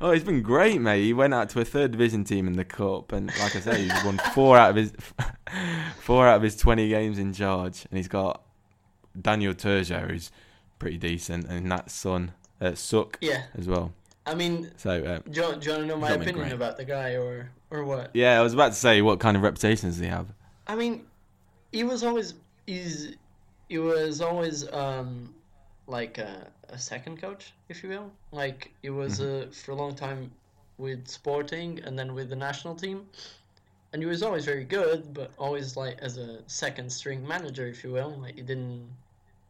Oh, he's been great, mate. He went out to a third division team in the cup, and like I say, he's won four out of his four out of his twenty games in charge, and he's got Daniel Turgeon, who's pretty decent, and Nat Son, uh, Suk, yeah, as well. I mean, so uh, do, you, do you want to know my opinion about the guy, or or what? Yeah, I was about to say, what kind of reputation does he have? I mean. He was always is he was always um like a, a second coach, if you will. Like he was mm-hmm. uh, for a long time with Sporting and then with the national team, and he was always very good, but always like as a second string manager, if you will. Like he didn't,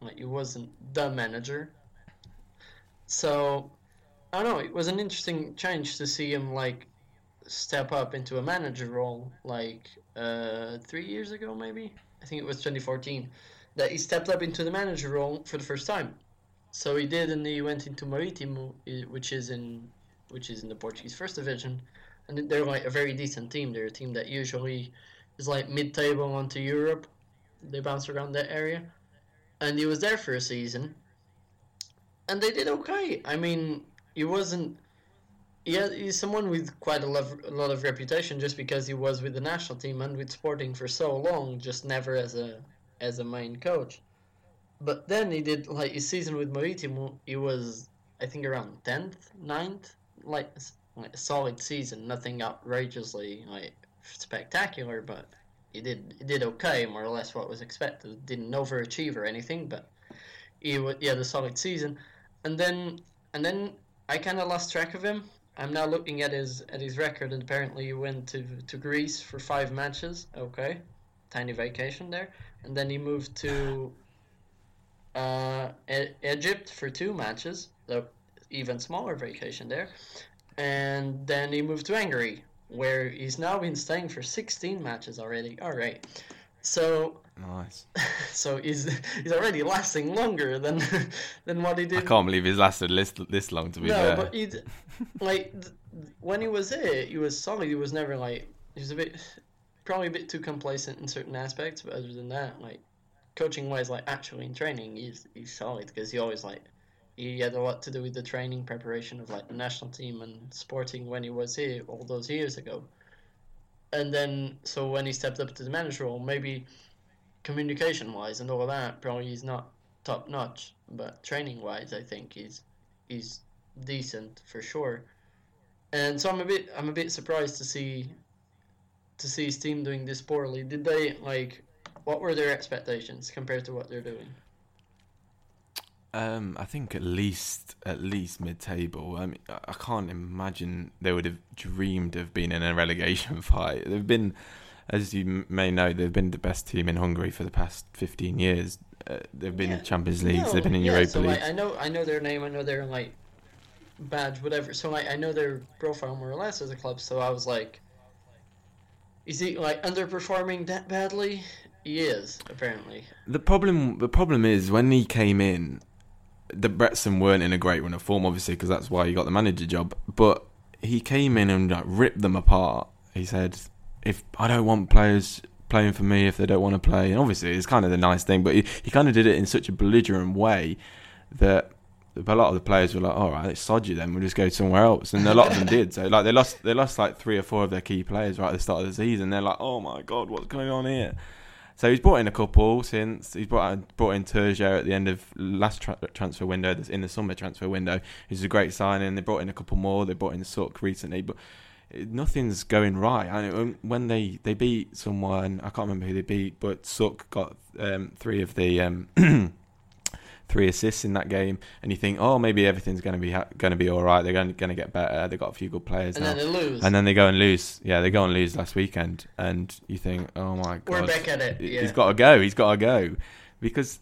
like he wasn't the manager. So I don't know. It was an interesting change to see him like step up into a manager role, like uh three years ago maybe. I think it was twenty fourteen that he stepped up into the manager role for the first time. So he did, and he went into Marítimo, which is in which is in the Portuguese First Division, and they're like a very decent team. They're a team that usually is like mid-table onto Europe. They bounce around that area, and he was there for a season, and they did okay. I mean, he wasn't. Yeah, he's someone with quite a lot of reputation just because he was with the national team and with Sporting for so long, just never as a as a main coach. But then he did, like, his season with Marítimo, he was, I think, around tenth, ninth, like, like a solid season. Nothing outrageously, like, spectacular, but he did he did okay, more or less what was expected. Didn't overachieve or anything, but he, he had a solid season. And then, and then I kind of lost track of him. I'm now looking at his at his record, and apparently he went to, to Greece for five matches. Okay, tiny vacation there, and then he moved to uh, e- Egypt for two matches, so even smaller vacation there, and then he moved to Hungary, where he's now been staying for sixteen matches already. All right, so nice. So he's he's already lasting longer than than what he did. I can't believe he's lasted this, this long, to be no, fair. No, but he like th- when he was there, he was solid. He was never like he was a bit probably a bit too complacent in certain aspects, but other than that, like coaching wise, like actually in training, he's he's solid because he always like he had a lot to do with the training preparation of like the national team and Sporting when he was here all those years ago. And then, so when he stepped up to the manager role, maybe communication-wise and all of that, probably he's not top-notch. But training-wise, I think he's he's decent for sure. And so I'm a bit I'm a bit surprised to see to see his team doing this poorly? Did they, like, what were their expectations compared to what they're doing? Um, I think at least at least mid-table. I mean, I can't imagine they would have dreamed of being in a relegation fight. They've been, as you may know, they've been the best team in Hungary for the past fifteen years. Uh, they've been yeah. in Champions League, no, they've been in yeah, Europa so, League. Like, I know, I know their name, I know their like badge, whatever. So like, I know their profile more or less as a club. So I was like, is he like underperforming that badly? He is apparently. The problem, the problem is when he came in, the Bretson weren't in a great run of form, obviously, because that's why he got the manager job. But he came in and like ripped them apart. He said, "If I don't want players playing for me, if they don't want to play," and obviously it's kind of the nice thing, but he, he kind of did it in such a belligerent way that a lot of the players were like, "All right, let's sod you then. We'll just go somewhere else." And a lot of them did. So like they lost, they lost like three or four of their key players right at the start of the season. They're like, "Oh my god, what's going on here?" So he's brought in a couple since. He's brought, brought in Tergio at the end of last tra- transfer window, in the summer transfer window, which is a great signing. They brought in a couple more. They brought in Suk recently, but nothing's going right. I mean, when they, they beat someone, I can't remember who they beat, but Suk got um, three of the um, three assists in that game, and you think, oh, maybe everything's going to be ha- going to be all right. They're going to get better. They've got a few good players, and now. then they lose, and then they go and lose. Yeah, they go and lose last weekend, and you think, oh my god, we're back at it. Yeah. He's got to go. He's got to go, because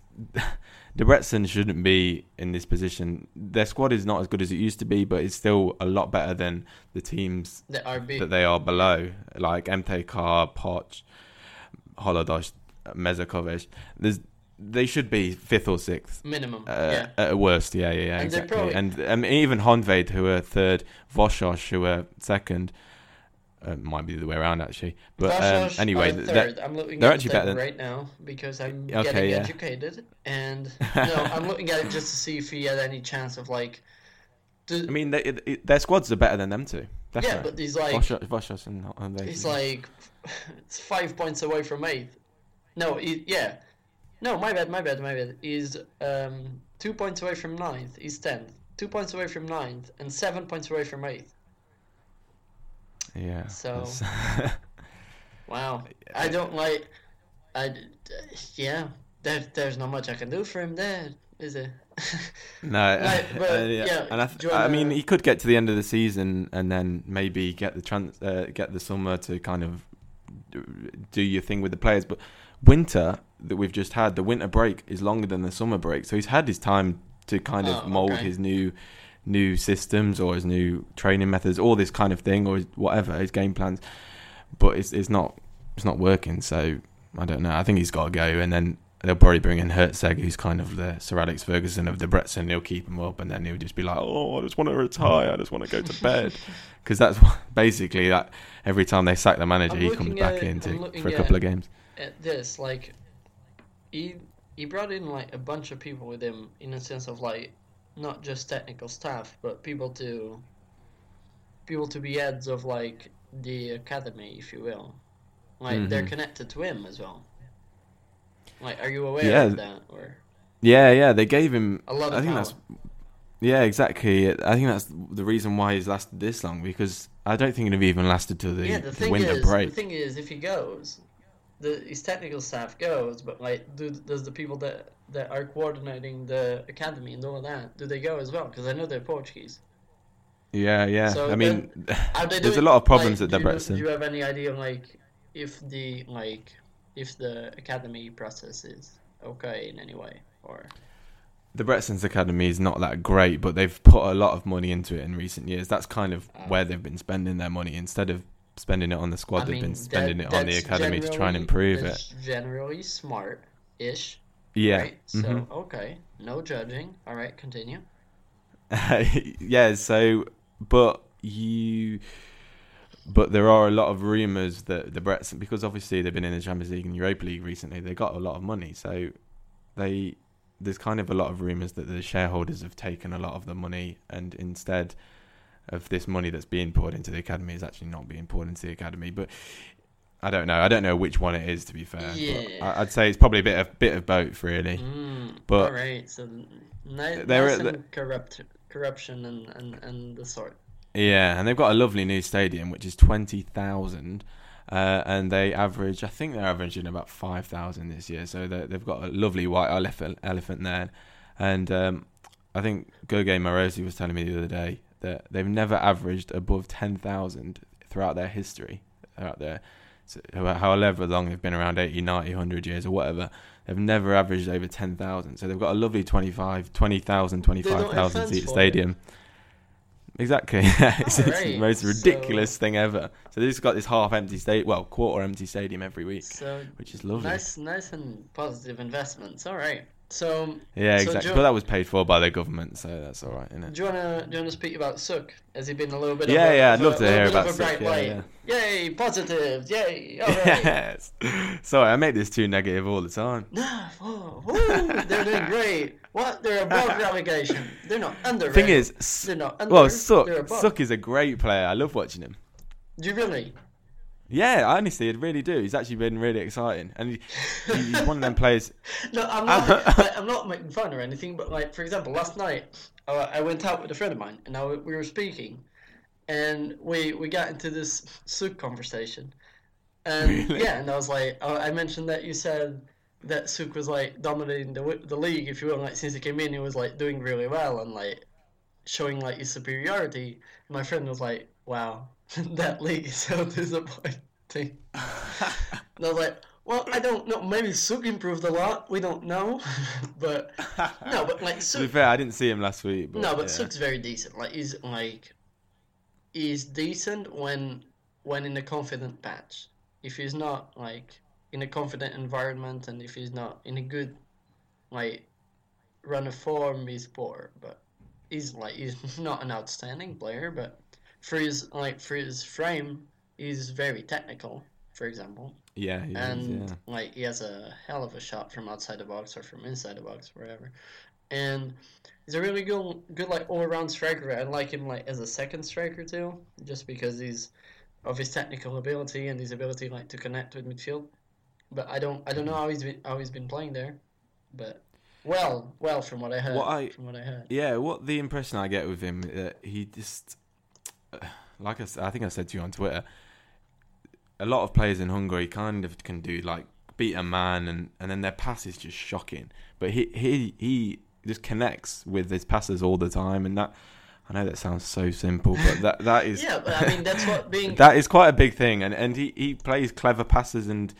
De Bretson shouldn't be in this position. Their squad is not as good as it used to be, but it's still a lot better than the teams the that they are below, like M T K, Poch, Holodosh, Mezakovic. There's They should be fifth or sixth. Minimum, uh, yeah. At worst, yeah, yeah, yeah, and exactly. Probably... And um, even Honved, who are third, Voshosh, who are second, uh, might be the way around, actually. But um, anyway, third. They're, I'm looking they're at actually better than... right now, because I'm okay, getting yeah. educated. And no, I'm looking at it just to see if he had any chance of, like... Do... I mean, they, it, their squads are better than them two. That's yeah, right. But he's like... Voshosh, Voshosh and Honved. He's yeah. like... It's five points away from eighth. No, he, yeah... No, my bad, my bad, my bad. He's um, two points away from ninth. He's tenth. Two points away from ninth, and seven points away from eighth. Yeah. So. Wow. I don't like. I. Yeah. There, there's not much I can do for him there, is there? No. Like, but, uh, yeah. yeah. And I, th- I mean, he could get to the end of the season, and then maybe get the trans- uh, get the summer to kind of do your thing with the players, but. Winter that we've just had, the winter break is longer than the summer break, so he's had his time to kind of oh, mold okay. his new new systems or his new training methods, all this kind of thing, or his, whatever his game plans. But it's it's not it's not working. So I don't know. I think he's got to go, and then they'll probably bring in Hertzeg, who's kind of the Sir Alex Ferguson of the Bretson. He'll keep him up, and then he'll just be like, "Oh, I just want to retire. I just want to go to bed," because that's what, basically that. Every time they sack the manager, I'm he comes back at, in to, for a couple at... of games. At this, like, he he brought in like a bunch of people with him, in a sense of like not just technical staff, but people to people to be heads of like the academy, if you will. Like mm-hmm. They're connected to him as well. Like, are you aware yeah. of that? Or yeah, yeah, they gave him a lot of I think power. That's yeah, exactly. I think that's the reason why he's lasted this long, because I don't think it'd have even lasted to the, yeah, the, the winter break. The thing is, if he goes. The, his technical staff goes, but like, do, does the people that, that are coordinating the academy and all that, do they go as well? Because I know they're Portuguese. Yeah, yeah. So I mean, there's doing, a lot of problems like, at the Bretson. Do you have any idea, like, if the like, if the academy process is okay in any way, or? The Bretson's academy is not that great, but they've put a lot of money into it in recent years. That's kind of uh, where they've been spending their money instead of. Spending it on the squad, I mean, they've been spending that, it on the academy to try and improve it. Generally smart-ish. Yeah. Right? Mm-hmm. So okay, no judging. All right, continue. Uh, yeah. So, but you, but there are a lot of rumours that the Bretson, because obviously they've been in the Champions League and Europa League recently, they got a lot of money. So they there's kind of a lot of rumours that the shareholders have taken a lot of the money, and instead. Of this money that's being poured into the academy is actually not being poured into the academy, but I don't know. I don't know which one it is, to be fair. Yeah. I'd say it's probably a bit of bit of both, really. Mm, but all right, so nice, nice and the, corrupt corruption and, and, and the sort. Yeah, and they've got a lovely new stadium, which is twenty thousand, uh, and they average, I think they're averaging about five thousand this year, so they've got a lovely white elephant there. And um, I think Goge Morosi was telling me the other day that they've never averaged above ten thousand throughout their history, throughout their, so however long they've been around, eighty, ninety, one hundred years or whatever, they've never averaged over ten thousand. So they've got a lovely twenty-five, twenty thousand, twenty-five thousand seat stadium. It. Exactly. it's, right. it's the most ridiculous so, thing ever. So they've just got this half-empty stadium, well, quarter-empty stadium every week, so which is lovely. Nice, nice and positive investments. All right. So yeah, so exactly. But that was paid for by the government, so that's all right, isn't it? Do you wanna do you wanna speak about Suk? Has he been a little bit? Yeah, of a, yeah, I'd love to hear about Suk. Yeah, yeah. Yay, positive! Yay, all right. Yes. Sorry, I make this too negative all the time. No, oh, woo, they're doing great. What? They're above relegation. They're not under. Thing is, they're not under. Well, Suk, Suk is a great player. I love watching him. Do you really? Yeah, honestly, I really do. He's actually been really exciting, and he, he's one of them players. No, I'm not. like, I'm not making fun or anything, but like for example, last night uh, I went out with a friend of mine, and I, we were speaking, and we we got into this Suk conversation, and really? yeah, and I was like, uh, I mentioned that you said that Suk was like dominating the the league, if you will, like since he came in, he was like doing really well and like showing like his superiority. And my friend was like, wow. That league is so disappointing. And I was like, well, I don't know. Maybe Suk improved a lot. We don't know. But, no, but like Suk... To be fair, I didn't see him last week. But, no, but yeah. Suk's very decent. Like, he's like... He's decent when when in a confident patch. If he's not, like, in a confident environment and if he's not in a good, like, run of form, he's poor. But he's, like, he's not an outstanding player, but... For his like for his frame, he's very technical. For example, yeah, he and is, yeah. like he has a hell of a shot from outside the box or from inside the box, wherever. And he's a really good, good like all around striker. I like him like as a second striker too, just because he's of his technical ability and his ability like to connect with midfield. But I don't I don't know how he's been how he's been playing there, but. Well, well, from what I heard, what I, from what I heard. Yeah, what the impression I get with him that he just. Like I said, I think I said to you on Twitter, a lot of players in Hungary kind of can do like beat a man and, and then their pass is just shocking. But he he he just connects with his passes all the time, and that I know that sounds so simple, but that that is yeah. But I mean that's what being that is quite a big thing, and and he, he plays clever passes and.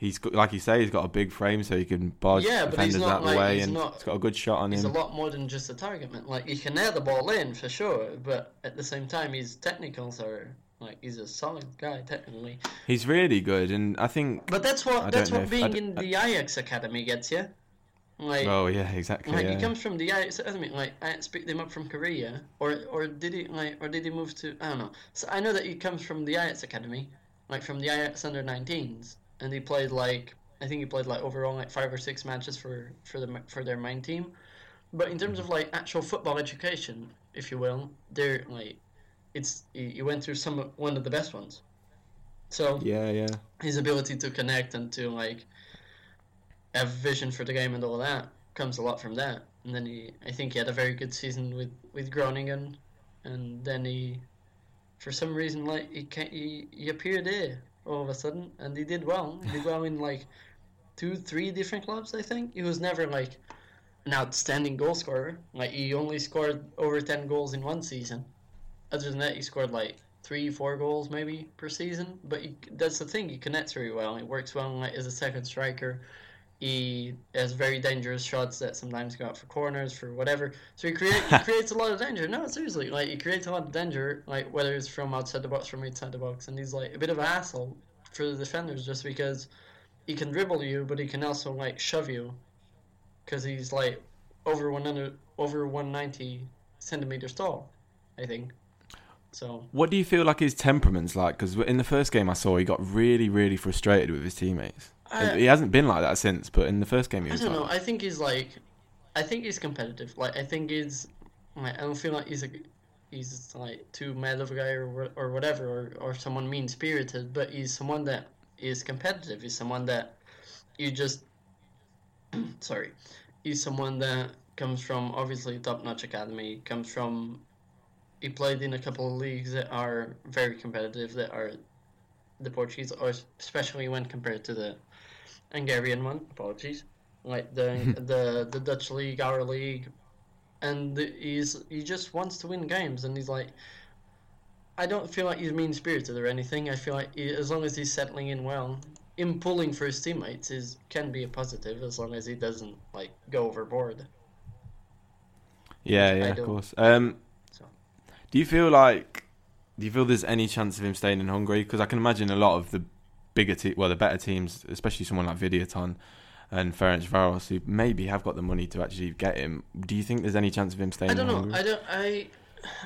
He's got, like you say, he's got a big frame, so he can barge yeah, defenders out like, the way, he's and not, he's got a good shot on he's him. He's a lot more than just a target man. Like he can air the ball in for sure, but at the same time, his technicals are like he's a solid guy technically. He's really good, and I think. But that's what I that's what if, being d- in the Ajax academy gets you. Like, oh yeah, exactly. Like yeah. He comes from the Ajax academy. Like Ajax picked him up from Korea, or or did he like or did he move to I don't know. So I know that he comes from the Ajax academy, like from the Ajax under nineteens. And he played like I think he played like overall like five or six matches for for the for their main team, but in terms of like actual football education, if you will, they're like it's he went through some one of the best ones. So yeah, yeah, his ability to connect and to like have vision for the game and all that comes a lot from that. And then he I think he had a very good season with with Groningen, and then he for some reason like he can't, he, he appeared there. All of a sudden, and he did well. He did well in like two, three different clubs, I think. He was never like an outstanding goal scorer. Like he only scored over ten goals in one season. Other than that, he scored like three, four goals maybe per season. But he, that's the thing. He connects very well. He works well like, as a second striker. He has very dangerous shots that sometimes go out for corners, for whatever. So he, create, he creates a lot of danger. No, seriously, like he creates a lot of danger, like whether it's from outside the box, from inside the box, and he's like a bit of an asshole for the defenders just because he can dribble you, but he can also like shove you, because he's like over one hundred, over one ninety centimeters tall, I think. So what do you feel like his temperament's like? Because in the first game I saw, he got really, really frustrated with his teammates. I, he hasn't been like that since, but in the first game he was I don't like know. That. I think he's like, I think he's competitive. Like I think he's, like, I don't feel like he's a, he's like too mad of a guy or or whatever or, or someone mean spirited. But he's someone that is competitive. He's someone that you just, sorry, he's someone that comes from obviously top notch academy. Comes from, he played in a couple of leagues that are very competitive. That are the Portuguese, or especially when compared to the Hungarian one. Apologies, like the the the Dutch league, our league, and he's he just wants to win games, and he's like, I don't feel like he's mean spirited or anything. I feel like he, as long as he's settling in well, him pulling for his teammates is can be a positive as long as he doesn't like go overboard. Yeah, yeah, of course. Um, so. Do you feel like do you feel there's any chance of him staying in Hungary? Because I can imagine a lot of the bigger, te- well, the better teams, especially someone like Videoton and Ferencváros, who maybe have got the money to actually get him. Do you think there's any chance of him staying? I don't in know. Hungary? I don't. I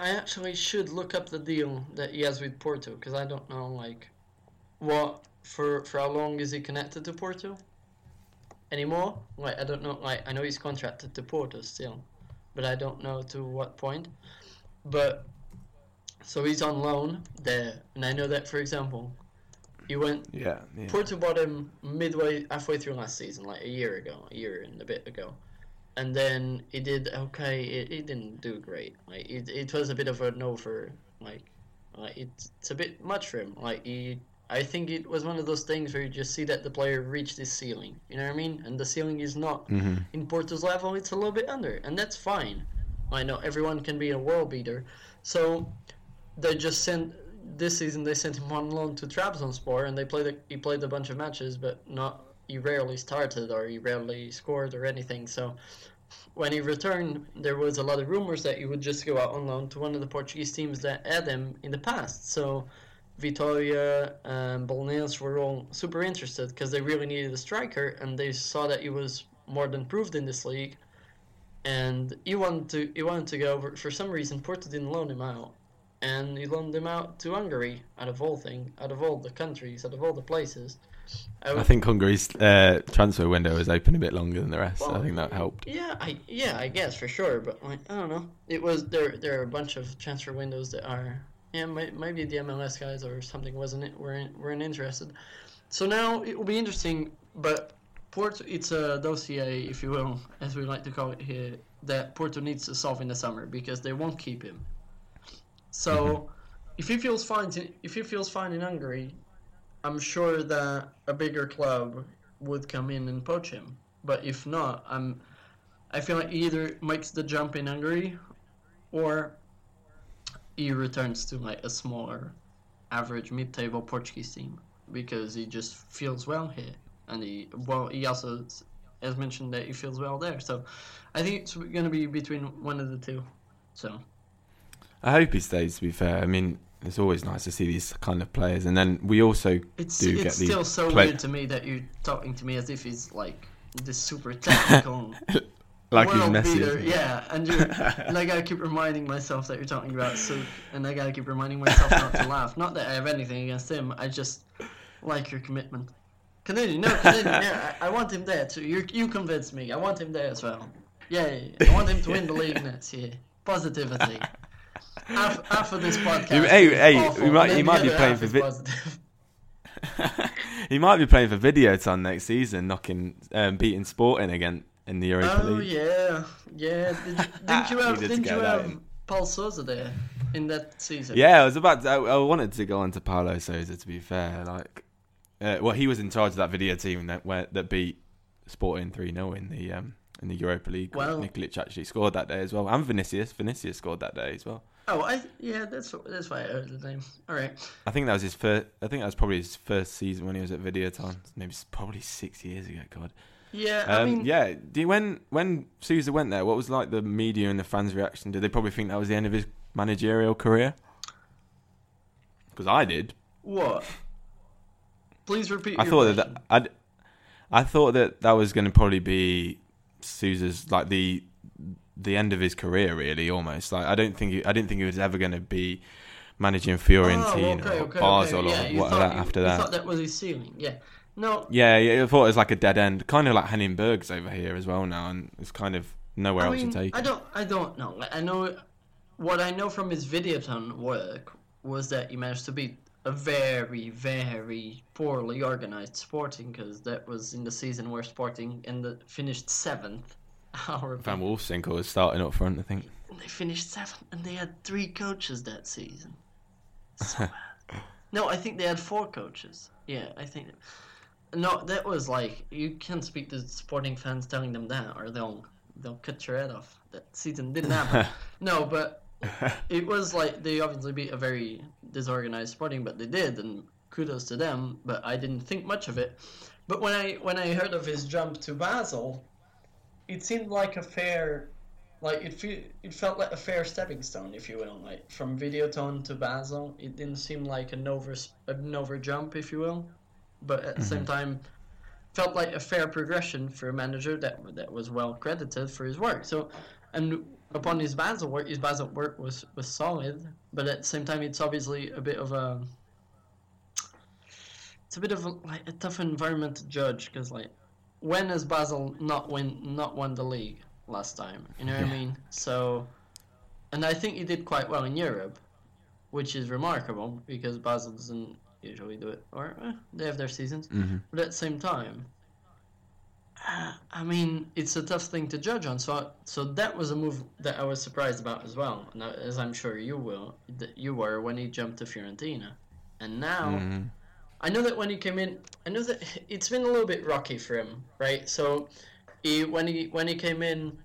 I actually should look up the deal that he has with Porto, because I don't know like what for for how long is he connected to Porto anymore. Like I don't know. Like I know he's contracted to Porto still, but I don't know to what point. But so he's on loan there, and I know that, for example, he went. Yeah. yeah. Porto bought him midway, halfway through last season, like a year ago, a year and a bit ago, and then he did okay. It, it didn't do great. Like it, it was a bit of an over. Like, like it's it's a bit much for him. Like he, I think it was one of those things where you just see that the player reached his ceiling. You know what I mean? And the ceiling is not mm-hmm. in Porto's level. It's a little bit under, and that's fine. I know everyone can be a world beater, so they just sent this season. They sent him on loan to Trabzonspor, and they played. A, he played a bunch of matches, but not. He rarely started, or he rarely scored, or anything. So when he returned, there was a lot of rumors that he would just go out on loan to one of the Portuguese teams that had him in the past. So Vitória and Bolonenses were all super interested because they really needed a striker, and they saw that he was more than proved in this league. And he wanted to he wanted to go, but for some reason Porto didn't loan him out, and he loaned him out to Hungary. Out of all thing, out of all the countries, out of all the places. I, w- I think Hungary's uh, transfer window was open a bit longer than the rest. Well, I think that helped. Yeah, I yeah I guess for sure, but like I don't know, it was there. There are a bunch of transfer windows that are yeah may, maybe the M L S guys or something wasn't it weren't weren't interested. So now it will be interesting, but. Porto, it's a dossier, if you will, as we like to call it here, that Porto needs to solve in the summer because they won't keep him. So, mm-hmm. if he feels fine, to, if he feels fine in Hungary, I'm sure that a bigger club would come in and poach him. But if not, I'm, I feel like he either makes the jump in Hungary, or he returns to like a smaller, average mid-table Portuguese team because he just feels well here. And he, well, he also has mentioned that he feels well there. So I think it's going to be between one of the two. So I hope he stays, to be fair. I mean, it's always nice to see these kind of players. And then we also it's, do it's get these... It's still so play- weird to me that you're talking to me as if he's, like, this super technical... like he's Messi. Yeah, and, you're, and I got to keep reminding myself that you're talking about Souk. And I got to keep reminding myself not to laugh. Not that I have anything against him. I just like your commitment. Continue, no, continue, yeah, I, I want him there too. You you convinced me, I want him there as well. Yeah, I want him to win the league next year. Positivity. Half, half of this podcast you, Hey, hey, we might, he might be playing for... Vi- he might be playing for Videoton next season, knocking, um, beating Sporting again in the Europa oh, League. Oh, yeah, yeah. Did, didn't you have, didn't you have Paulo Sousa there in that season? Yeah, I was about to, I, I wanted to go on to Paulo Sousa, to be fair, like... Uh, well, he was in charge of that video team that went, that beat Sporting three nil in the um, in the Europa League. Well, Nikolic actually scored that day as well, and Vinicius. Vinicius scored that day as well. Oh, I yeah, that's that's why I heard the name. All right. I think that was his first. I think that was probably his first season when he was at Videoton. Maybe probably six years ago. God. Yeah, um, I mean, yeah. Do you, when when Sousa went there, what was like the media and the fans' reaction? Did they probably think that was the end of his managerial career? Because I did. What? Please repeat. I your thought question. that I'd, I thought that that was going to probably be Sousa's like the the end of his career, really, almost. Like I don't think he, I didn't think he was ever going to be managing Fiorentina oh, okay, or okay, Basel okay. Yeah, or what that you, after you that. I thought that was his ceiling. Yeah. No. Yeah, yeah. I thought it was like a dead end, kind of like Henning Berg's over here as well now, and it's kind of nowhere I else mean, to take. I don't. I don't know. I know what I know from his Videoton work was that he managed to beat. A very, very poorly organized Sporting, because that was in the season where Sporting ended, finished seventh. Van Wolfswinkel was starting up front, I think. And they finished seventh, and they had three coaches that season. So bad. No, I think they had four coaches. Yeah, I think... No, that was like... You can't speak to Sporting fans telling them that, or they'll they'll cut your head off. That season didn't happen. No, but it was like... They obviously beat a very disorganized Sporting, but they did, and kudos to them, but I didn't think much of it. But when I when I heard of his jump to Basel, it seemed like a fair... Like, it, fe- it felt like a fair stepping stone, if you will. Like, from Videoton to Basel, it didn't seem like an over an over jump, if you will. But at the mm-hmm. same time, felt like a fair progression for a manager that that was well credited for his work. So, and upon his Basel work, his Basel work was, was solid. But at the same time, it's obviously a bit of a... It's a bit of a, like, a tough environment to judge, because, like, when has Basel not win not won the league? Last time, you know what yeah. I mean? So, and I think he did quite well in Europe, which is remarkable because Basel doesn't usually do it, or eh, they have their seasons. Mm-hmm. But at the same time, uh, I mean, it's a tough thing to judge on. So, so that was a move that I was surprised about as well, and as I'm sure you will, that you were when he jumped to Fiorentina, and now. Mm-hmm. I know that when he came in, I know that it's been a little bit rocky for him, right? So. He, when he when he came in,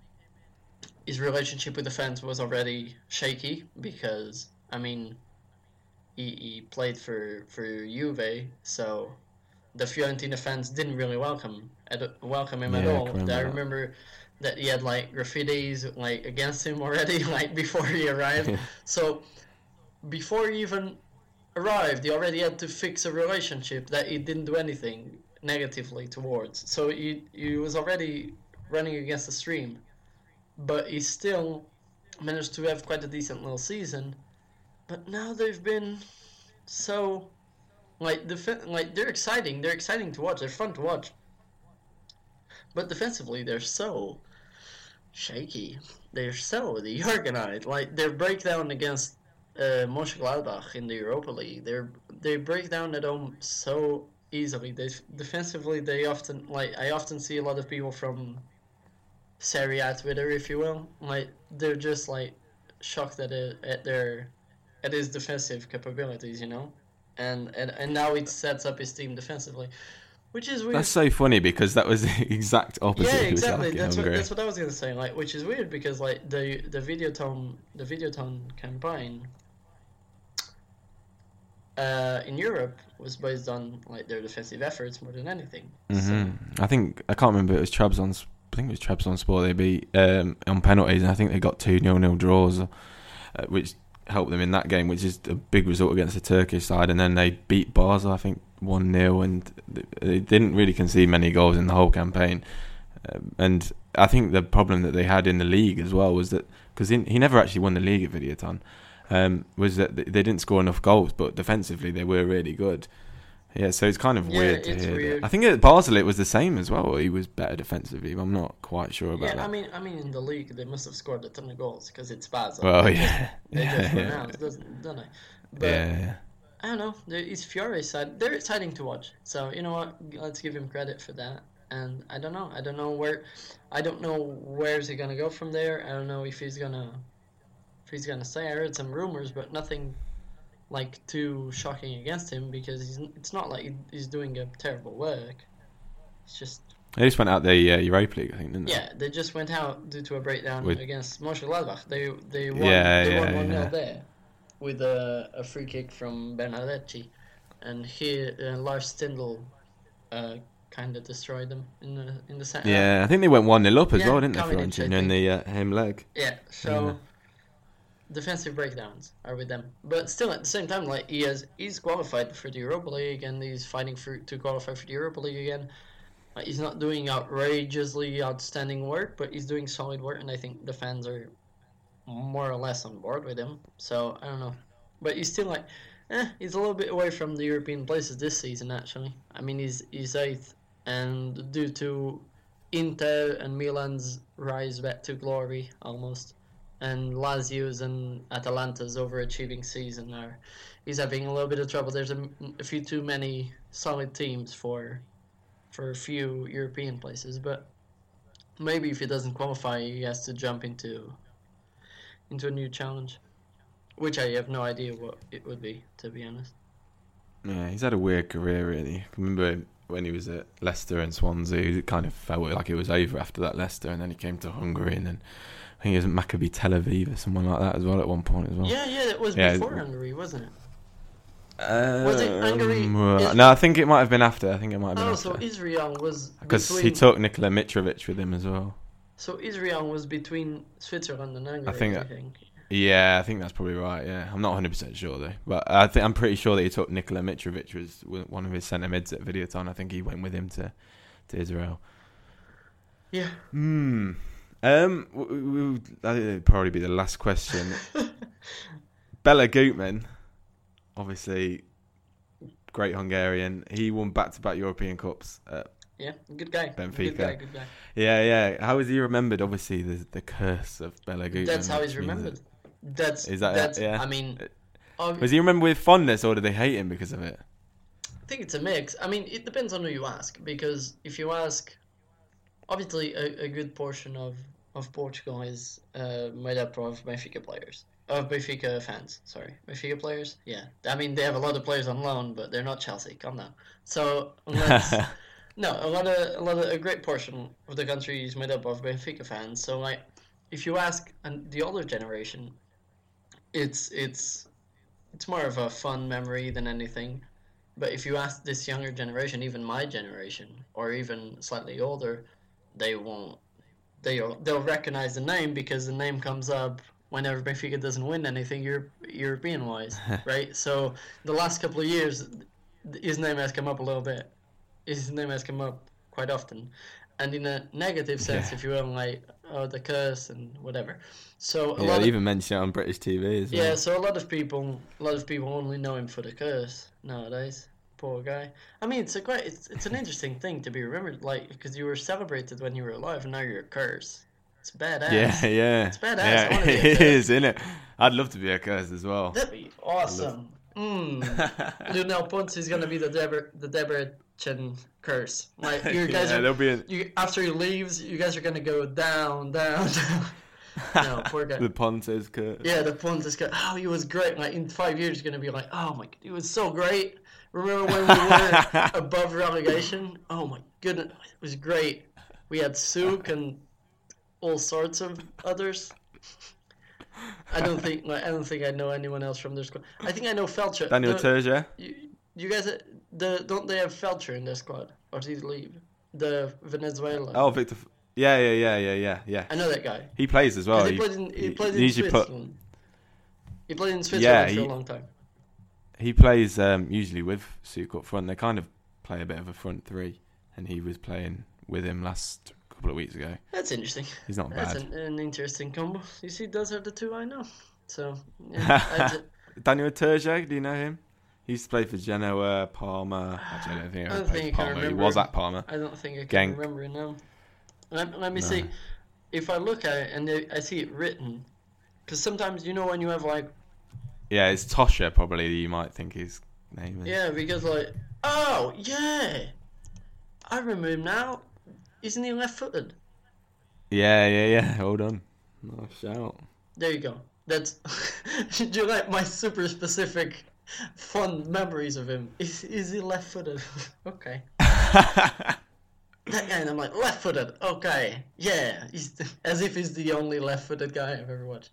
his relationship with the fans was already shaky because, I mean, he, he played for, for Juve, so the Fiorentina fans didn't really welcome ad, welcome him yeah, at all. I, I remember that he had, like, graffitis, like, against him already, like, before he arrived. Yeah. So before he even arrived, he already had to fix a relationship that he didn't do anything negatively towards. So he, he was already running against the stream, but he still managed to have quite a decent little season. But now they've been so like def- like they're exciting they're exciting to watch, they're fun to watch, but defensively they're so shaky, they're so deorganized. Like their breakdown against uh, Mönchengladbach in the Europa League, they're they break down at home so easily. They defensively, they often like I often see a lot of people from Serie A Twitter, if you will, like they're just like shocked at it, at their at his defensive capabilities, you know, and and and now it sets up his team defensively, which is weird. That's so funny because that was the exact opposite. Yeah, exactly. That's what, that's what I was gonna say. Like, which is weird because like the the Videoton the Videoton campaign. Uh, in Europe was based on like their defensive efforts more than anything. Mm-hmm. So. I think I can't remember. It was Trabzon. I think it was Trabzonspor. They beat um, on penalties, and I think they got two nil-nil draws, uh, which helped them in that game, which is a big result against the Turkish side. And then they beat Basel, I think one nil, and they didn't really concede many goals in the whole campaign. Um, and I think the problem that they had in the league as well was that because he, he never actually won the league at Videoton. Um, was that they didn't score enough goals, but defensively they were really good. Yeah, so it's kind of yeah, weird to hear weird. I think at Basel it was the same as well. He was better defensively, but I'm not quite sure about yeah, that. Yeah, I mean, I mean, in the league they must have scored a ton of goals because it's Basel. Well, yeah. They yeah, just yeah, went yeah. out, doesn't, don't they? But, yeah. I don't know. It's Fiore's side. They're exciting to watch. So, you know what? Let's give him credit for that. And I don't know. I don't know where... I don't know where's he going to go from there. I don't know if he's going to... he's gonna say I heard some rumors, but nothing like too shocking against him because he's, it's not like he's doing a terrible work. It's just they just went out the uh, Europa League, I think, didn't they? Yeah, they just went out due to a breakdown with... against Mönchengladbach. They they won yeah, they yeah, won one nil yeah. there with a, a free kick from Bernardetti, and here uh, Lars Stindl uh, kind of destroyed them in the in the second. Yeah, I think they went one nil up as yeah, well, didn't Kalinic, they? For in the uh, home leg. Yeah, so. Yeah. Defensive breakdowns are with them, but still at the same time, like he has, he's qualified for the Europa League and he's fighting for to qualify for the Europa League again. Like, he's not doing outrageously outstanding work, but he's doing solid work, and I think the fans are more or less on board with him. So I don't know, but he's still like, eh, he's a little bit away from the European places this season. Actually, I mean, he's he's eighth, and due to Inter and Milan's rise back to glory almost. And Lazio's and Atalanta's overachieving season are he's having a little bit of trouble. There's a, a few too many solid teams for for a few European places, but maybe if he doesn't qualify, he has to jump into into a new challenge, which I have no idea what it would be, to be honest. Yeah, he's had a weird career, really. I remember when he was at Leicester and Swansea, it kind of felt like it was over after that Leicester, and then he came to Hungary, and then I think it was Maccabi Tel Aviv or someone like that as well at one point as well. Yeah, yeah, it was yeah, before it, Hungary, wasn't it? Uh, was it Hungary? Is... No, I think it might have been after. I think it might have been oh, after. Oh, so Israel was because between... he took Nikola Mitrovic with him as well. So Israel was between Switzerland and Hungary. I think. That... I think. Yeah, I think that's probably right. Yeah, I'm not one hundred percent sure though, but I think I'm pretty sure that he took Nikola Mitrovic, was one of his centre mids at Videoton. I think he went with him to, to Israel. Yeah. Hmm. Um. We, we, that would probably be the last question. Béla Guttmann, obviously, great Hungarian. He won back-to-back European Cups. At yeah, good guy. Benfica. Good guy, good guy. Yeah, yeah. How is he remembered? Obviously, the the curse of Béla Guttmann. That's how he's remembered. That's is that that's, it? Yeah. I mean, um, was he remembered with fondness, or did they hate him because of it? I think it's a mix. I mean, it depends on who you ask. Because if you ask, obviously, a, a good portion of, of Portugal is uh, made up of Benfica players, of Benfica fans. Sorry, Benfica players. Yeah, I mean, they have a lot of players on loan, but they're not Chelsea. Calm down. So let's. No, a lot of a lot of a great portion of the country is made up of Benfica fans. So, like, if you ask and the older generation, it's it's it's more of a fun memory than anything. But if you ask this younger generation, even my generation, or even slightly older, they won't. They'll they'll recognize the name because the name comes up whenever Benfica doesn't win anything Europe, European wise, right? So the last couple of years, his name has come up a little bit. His name has come up quite often, and in a negative sense, yeah. if you will, like, oh, the curse and whatever. So a yeah, lot they of, even mentioned it on British T V as well. Yeah, so a lot of people, a lot of people only know him for the curse nowadays. Poor guy. I mean, it's a quite, it's it's an interesting thing to be remembered, like, because you were celebrated when you were alive, and now you're a curse. It's badass. Yeah, yeah. It's badass. Yeah, I want to be a curse. It is, isn't it? I'd love to be a curse as well. That'd be awesome. Mm. Lionel Pontes is gonna be the Deborah, the Deborah. Chin curse. Like, you guys yeah, are, be a... you, after he leaves, you guys are going to go down, down, down. No, poor guy. The Pontes curse. Yeah, the Pontes curse. Oh, he was great. Like, in five years, you're going to be like, oh, my God, he was so great. Remember when we were above relegation? Oh, my goodness. It was great. We had Souk and all sorts of others. I don't think like, I don't think I know anyone else from their squad. I think I know Felcher. Daniel no, Terje. You, you guys... The, don't they have Felcher in their squad? Or did he leave? The Venezuelan. Oh, Victor. Yeah, yeah, yeah, yeah, yeah, yeah. I know that guy. He plays as well. He, he played in, he played he, in he Switzerland. Put... He played in Switzerland yeah, for he, a long time. He plays um, usually with Souk up front. They kind of play a bit of a front three. And he was playing with him last couple of weeks ago. That's interesting. He's not That's bad. That's an, an interesting combo. You see, those are the two I know. So, yeah. I d- Daniel Terje, do you know him? He used to play for Genoa, Parma. Actually, I don't think I, I don't think Parma. Can remember. He was at Parma. I don't think I can Genk. remember it now. Let, let me no. see. If I look at it and I see it written, because sometimes, you know, when you have like... Yeah, it's Tosche probably you might think his name is. Yeah, because like, oh, yeah. I remember him now. Isn't he left-footed? Yeah, yeah, yeah. Well done. Nice shout. There you go. That's... Did you like my super specific... fond memories of him. Is is he left-footed? Okay. That guy, and I'm like, left-footed. Okay, yeah. He's as if he's the only left-footed guy I've ever watched.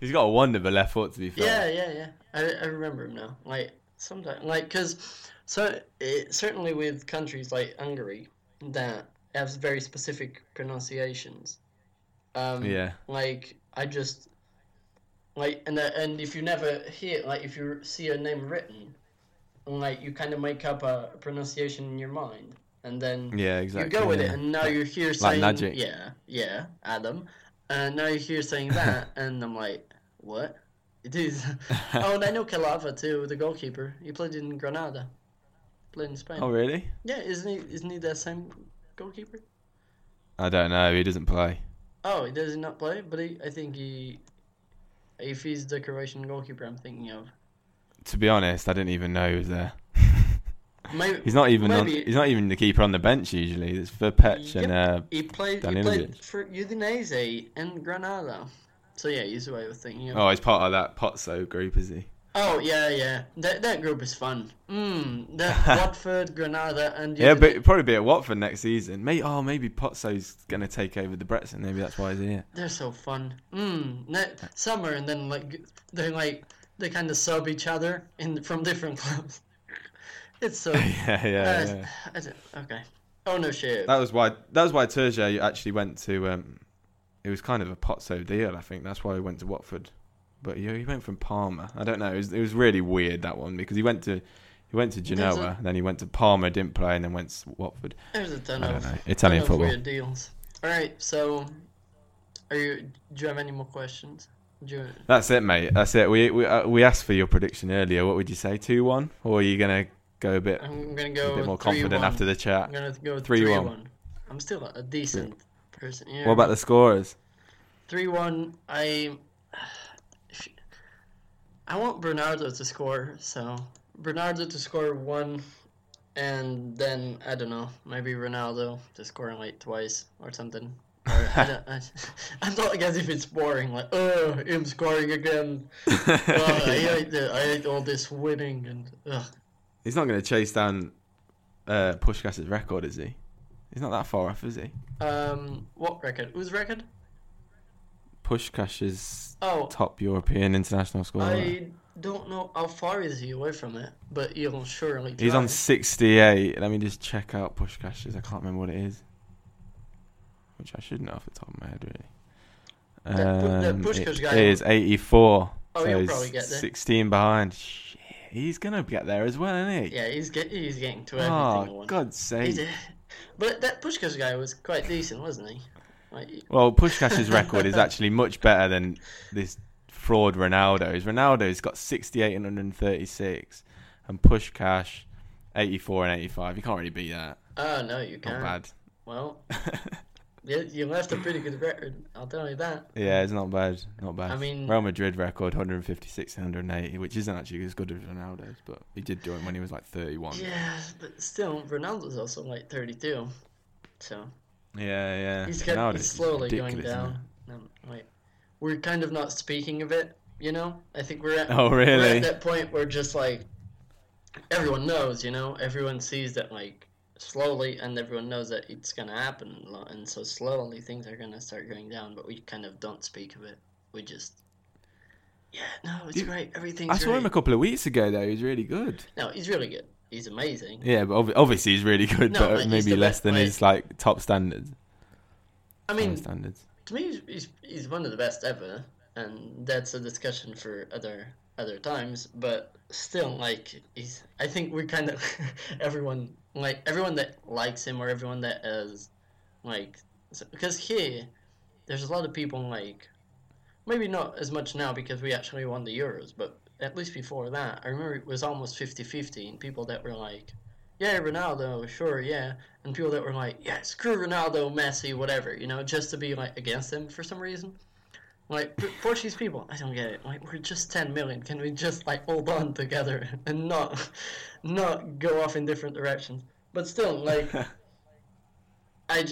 He's got a wonderful left foot, to be fair. Yeah, yeah, yeah. I I remember him now. Like sometimes, like because so it, certainly with countries like Hungary that have very specific pronunciations. Um, yeah. Like I just. Like and uh, and if you never hear like if you see a name written, like you kind of make up a pronunciation in your mind, and then yeah, exactly, you go with yeah. it, and now you're here saying like magic. yeah yeah Adam, and now you're here saying that, and I'm like, what it is? Oh, and I know Calava too, the goalkeeper. He played in Granada, played in Spain. Oh really? Yeah, isn't he? Isn't he that same goalkeeper? I don't know. He doesn't play. Oh, he does not play, but he, I think he. If he's the Croatian goalkeeper I'm thinking of. To be honest, I didn't even know he was there. maybe, he's not even on, he's not even the keeper on the bench usually. It's for Pech yep. and uh, he played Danilovic. He played for Udinese and Granada. So yeah, he's the way I was thinking of. Oh, he's part of that Pozzo group, is he? Oh, yeah, yeah. That that group is fun. Mm, that Watford, Granada, and... Yeah, but it'll probably be at Watford next season. Maybe, oh, maybe Pozzo's going to take over the Brexit. Maybe that's why he's here. They're so fun. Mm, that summer, and then, like, they like they kind of sub each other in from different clubs. It's so... yeah, yeah, uh, yeah. I, I, okay. Ownership. That was why That was why Terje actually went to... Um, it was kind of a Pozzo deal, I think. That's why he went to Watford. But he went from Parma. I don't know. It was, it was really weird, that one, because he went to he went to Genoa, a, then he went to Parma, didn't play, and then went to Watford. There's a ton I of know, Italian ton football of weird deals. All right. So, are you? Do you have any more questions? Do you... That's it, mate. That's it. We we uh, we asked for your prediction earlier. What would you say, two one, or are you gonna go a bit? I'm gonna go a bit more confident one. After the chat. I'm gonna go three, three one. one. I'm still a decent yeah. person. Yeah. What about the scorers? Three one. I. I want Bernardo to score, so Bernardo to score one, and then, I don't know, maybe Ronaldo to score like twice or something. Or, I don't, I, I'm not like as if it's boring, like, oh, him scoring again. Oh, I, hate the, I hate all this winning. and. Ugh. He's not going to chase down uh, Puskas's record, is he? He's not that far off, is he? Um, What record? Whose record? Puskás is oh, top European international scorer. I don't know how far is he away from it, but he'll surely try. He's on sixty-eight. Let me just check out Puskás's. I can't remember what it is, which I should know off the top of my head, really. Um, the, the Puskás guy is eighty-four. Oh, so he'll probably get there. sixteen behind. Shit, he's gonna get there as well, isn't he? Yeah, he's get, he's getting to everything. Oh, God's sake! A, but that Puskás guy was quite decent, wasn't he? Well, Puskás's record is actually much better than this fraud Ronaldo's. Ronaldo's got sixty-eight and one hundred thirty-six, and Puskás eighty-four and eighty-five. You can't really beat that. Oh, no, you can't. Not bad. Well, yeah, you left a pretty good record, I'll tell you that. Yeah, it's not bad. Not bad. I mean, Real Madrid record one hundred fifty-six and one hundred eighty, which isn't actually as good as Ronaldo's, but he did do it when he was like thirty-one. Yeah, but still, Ronaldo's also like thirty-two, so... Yeah, yeah. He's, got, he's slowly going down. Um, wait. We're kind of not speaking of it, you know? I think we're at, oh, really? we're at that point where just, like, everyone knows, you know? Everyone sees that, like, slowly, and everyone knows that it's going to happen. And so slowly things are going to start going down, but we kind of don't speak of it. We just... Yeah, no, it's you, great. Everything's great. I saw great. him a couple of weeks ago, though. He's really good. No, he's really good. He's amazing. Yeah, but ob- obviously he's really good, no, but maybe less than player. his like top standards. I mean, standards. To me, he's he's one of the best ever, and that's a discussion for other other times. But still, like he's, I think we're kind of everyone like everyone that likes him or everyone that is like because here, there's a lot of people like maybe not as much now because we actually won the Euros, but. At least before that, I remember it was almost fifty-fifty, and people that were like, yeah, Ronaldo, sure, yeah, and people that were like, yeah, screw Ronaldo, Messi, whatever, you know, just to be, like, against them for some reason. Like, Portuguese people, I don't get it. Like, we're just ten million. Can we just, like, hold on together and not not go off in different directions? But still, like, I,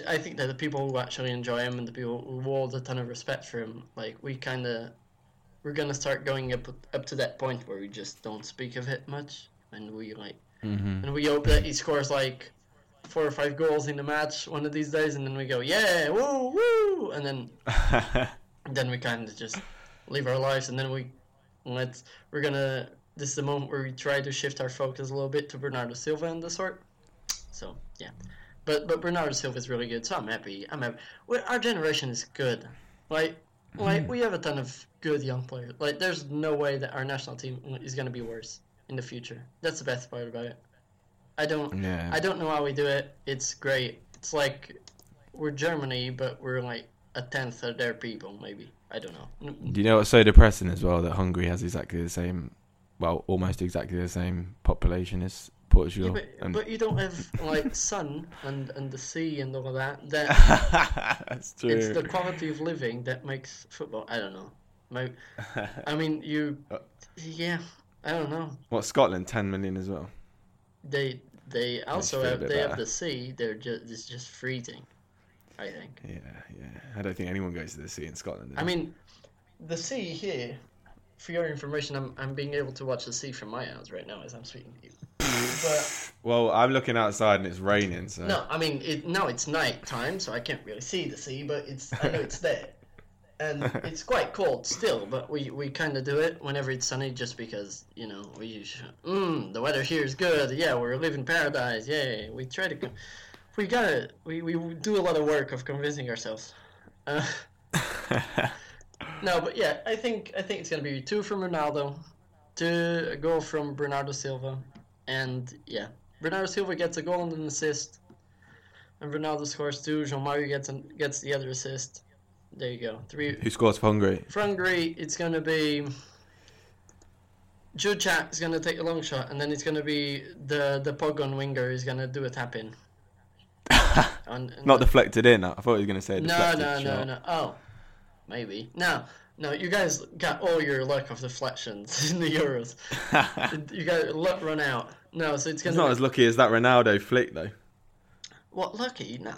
I think that the people who actually enjoy him and the people who hold a ton of respect for him, like, we kind of... We're going to start going up up to that point where we just don't speak of it much. And we like, mm-hmm. and we hope that he scores like four or five goals in the match one of these days. And then we go, yeah, woo, woo. And then then we kind of just live our lives. And then we let's, we're going to, this is the moment where we try to shift our focus a little bit to Bernardo Silva and the sort. So, yeah. But but Bernardo Silva is really good. So I'm happy. I'm happy. We're, our generation is good. Like, Like, we have a ton of good young players. Like, there's no way that our national team is going to be worse in the future. That's the best part about it. I don't yeah. I don't know how we do it. It's great. It's like we're Germany, but we're like a tenth of their people, maybe. I don't know. Do you know what's so depressing as well? That Hungary has exactly the same, well, almost exactly the same population as Portugal. Yeah, but, and... but you don't have, like, sun and, and the sea and all of that. that That's true. It's the quality of living that makes football. I don't know. My, I mean, you... Yeah, I don't know. What, Scotland, ten million as well? They they also have they better. have the sea. They're just, it's just freezing, I think. Yeah, yeah. I don't think anyone goes to the sea in Scotland. I mean, the sea here... for your information, I'm I'm being able to watch the sea from my house right now as I'm speaking to you. But, well, I'm looking outside and it's raining. So no, I mean, it, no, it's night time, so I can't really see the sea, but it's I know it's there, and it's quite cold still. But we, we kind of do it whenever it's sunny, just because you know we usually, mm, the weather here is good. Yeah, we're living paradise. Yay! We try to, we gotta, we we do a lot of work of convincing ourselves. Uh, no, but yeah, I think I think it's gonna be two from Ronaldo, two a goal from Bernardo Silva. And, yeah, Bernardo Silva gets a goal and an assist. And Ronaldo scores two. João Mário gets an, gets the other assist. There you go. Three. Who scores for Hungary? For Hungary, it's going to be... Dzsudzsák is going to take a long shot. And then it's going to be the, the Pogon winger who's going to do a tap-in. on, Not no. deflected in. I thought you were going to say deflected. No, no, shot. no, no. Oh, maybe. No. No, you guys got all your luck of deflections in the Euros. You got luck run out. No, so it's going to. It's not be... as lucky as that Ronaldo flick, though. What lucky? Nah.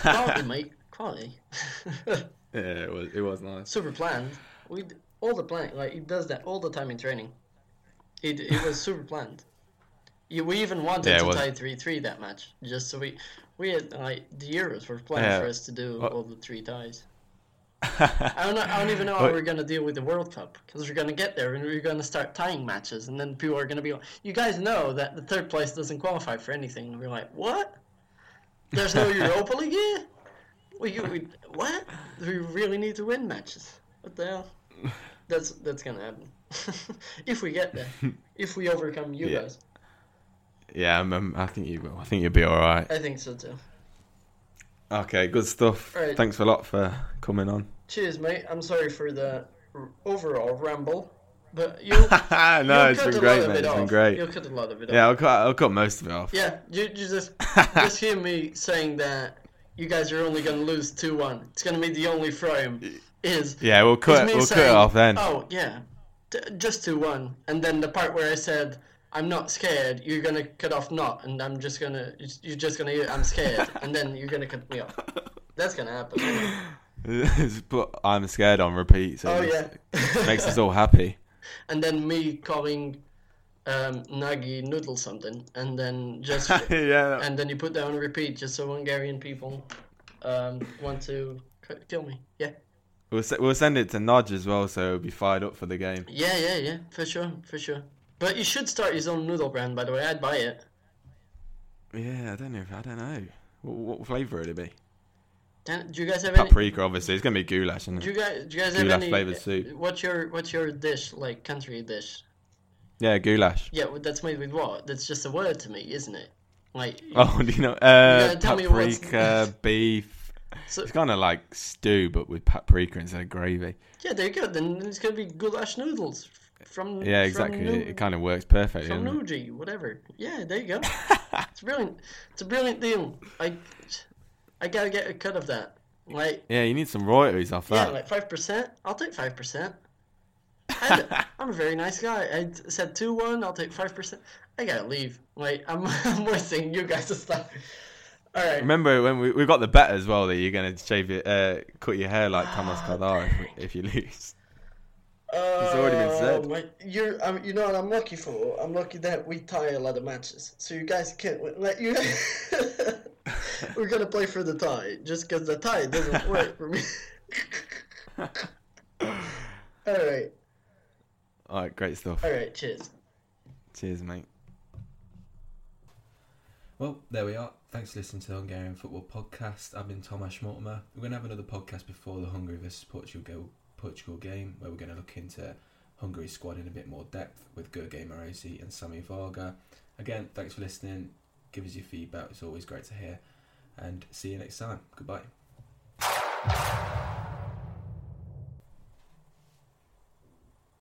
Quality, mate. Quality. Yeah, it was. It was nice. Super planned. We all the planning. Like he does that all the time in training. It it was super planned. You, we even wanted yeah, to was. tie three three that match, just so we we had like the Euros were planned yeah. for us to do what? all the three ties. I don't know, I don't even know how but, we're going to deal with the World Cup, because we're going to get there and we're going to start tying matches, and then people are going to be like, you guys know that the third place doesn't qualify for anything. And we're like, what? There's no Europa League here? We, we, what? We really need to win matches. What the hell? That's, that's going to happen. If we get there. If we overcome you yeah. guys. Yeah, I'm, I'm, I think you will. I think you'll be all right. I think so too. Okay, good stuff. Right. Thanks a lot for coming on. Cheers, mate. I'm sorry for the r- overall ramble, but you. no, it's been great, mate. It it's been great. You'll cut a lot of it off. Yeah, I'll cut. I'll cut most of it off. Yeah, you, you just just hear me saying that you guys are only going to lose two one. It's going to be the only frame. Is yeah, we'll cut. We'll saying, cut it off then. Oh yeah, t- just two one, and then the part where I said. I'm not scared, you're going to cut off not, and I'm just going to, you're just going to hear, I'm scared, and then you're going to cut me off. That's going to happen. I'm scared on repeat, so oh, yeah. it makes us all happy. And then me calling um, Nagy noodle something, and then just, yeah. and then you put that on repeat just so Hungarian people um, want to kill me, yeah. We'll, we'll send it to Nodge as well, so he'll be fired up for the game. Yeah, yeah, yeah, for sure, for sure. But you should start his own noodle brand, by the way. I'd buy it. Yeah, I don't know. If, I don't know. What, what flavour would it be? Do you guys have any... Paprika, obviously. It's going to be goulash, isn't it? Do you guys, do you guys have any... Goulash-flavoured soup. What's your, what's your dish, like, country dish? Yeah, goulash. Yeah, well, that's made with what? That's just a word to me, isn't it? Like... Oh, do you know... Uh, you paprika, beef. So, it's kind of like stew, but with paprika instead of gravy. Yeah, there you go. Then it's going to be goulash noodles. From yeah, exactly. From New- it kind of works perfectly. From Nuji, whatever. Yeah, there you go. It's brilliant. It's a brilliant deal. I, I gotta get a cut of that. Like yeah, you need some royalties off yeah, that. Yeah, like five percent. I'll take five percent. I'm a very nice guy. I said two one. I'll take five percent. I gotta leave. Like I'm, I'm wasting you guys' stuff. All right. Remember when we we got the bet as well that you're gonna shave your, uh, cut your hair like Thomas oh, Kadar if, if you lose. Uh, it's already been said. My, you're, um, you know what I'm lucky for? I'm lucky that we tie a lot of matches, so you guys can't win. Like you, we're gonna play for the tie, just because the tie doesn't work for me. All right. All right, great stuff. All right, cheers. Cheers, mate. Well, there we are. Thanks for listening to the Hungarian Football Podcast. I've been Tomáš Mortimer. We're gonna have another podcast before the Hungary versus Portugal. Portugal game where we're going to look into Hungary's squad in a bit more depth with Gergely Morosi and Sami Varga. Again, thanks for listening. Give us your feedback. It's always great to hear. And see you next time. Goodbye.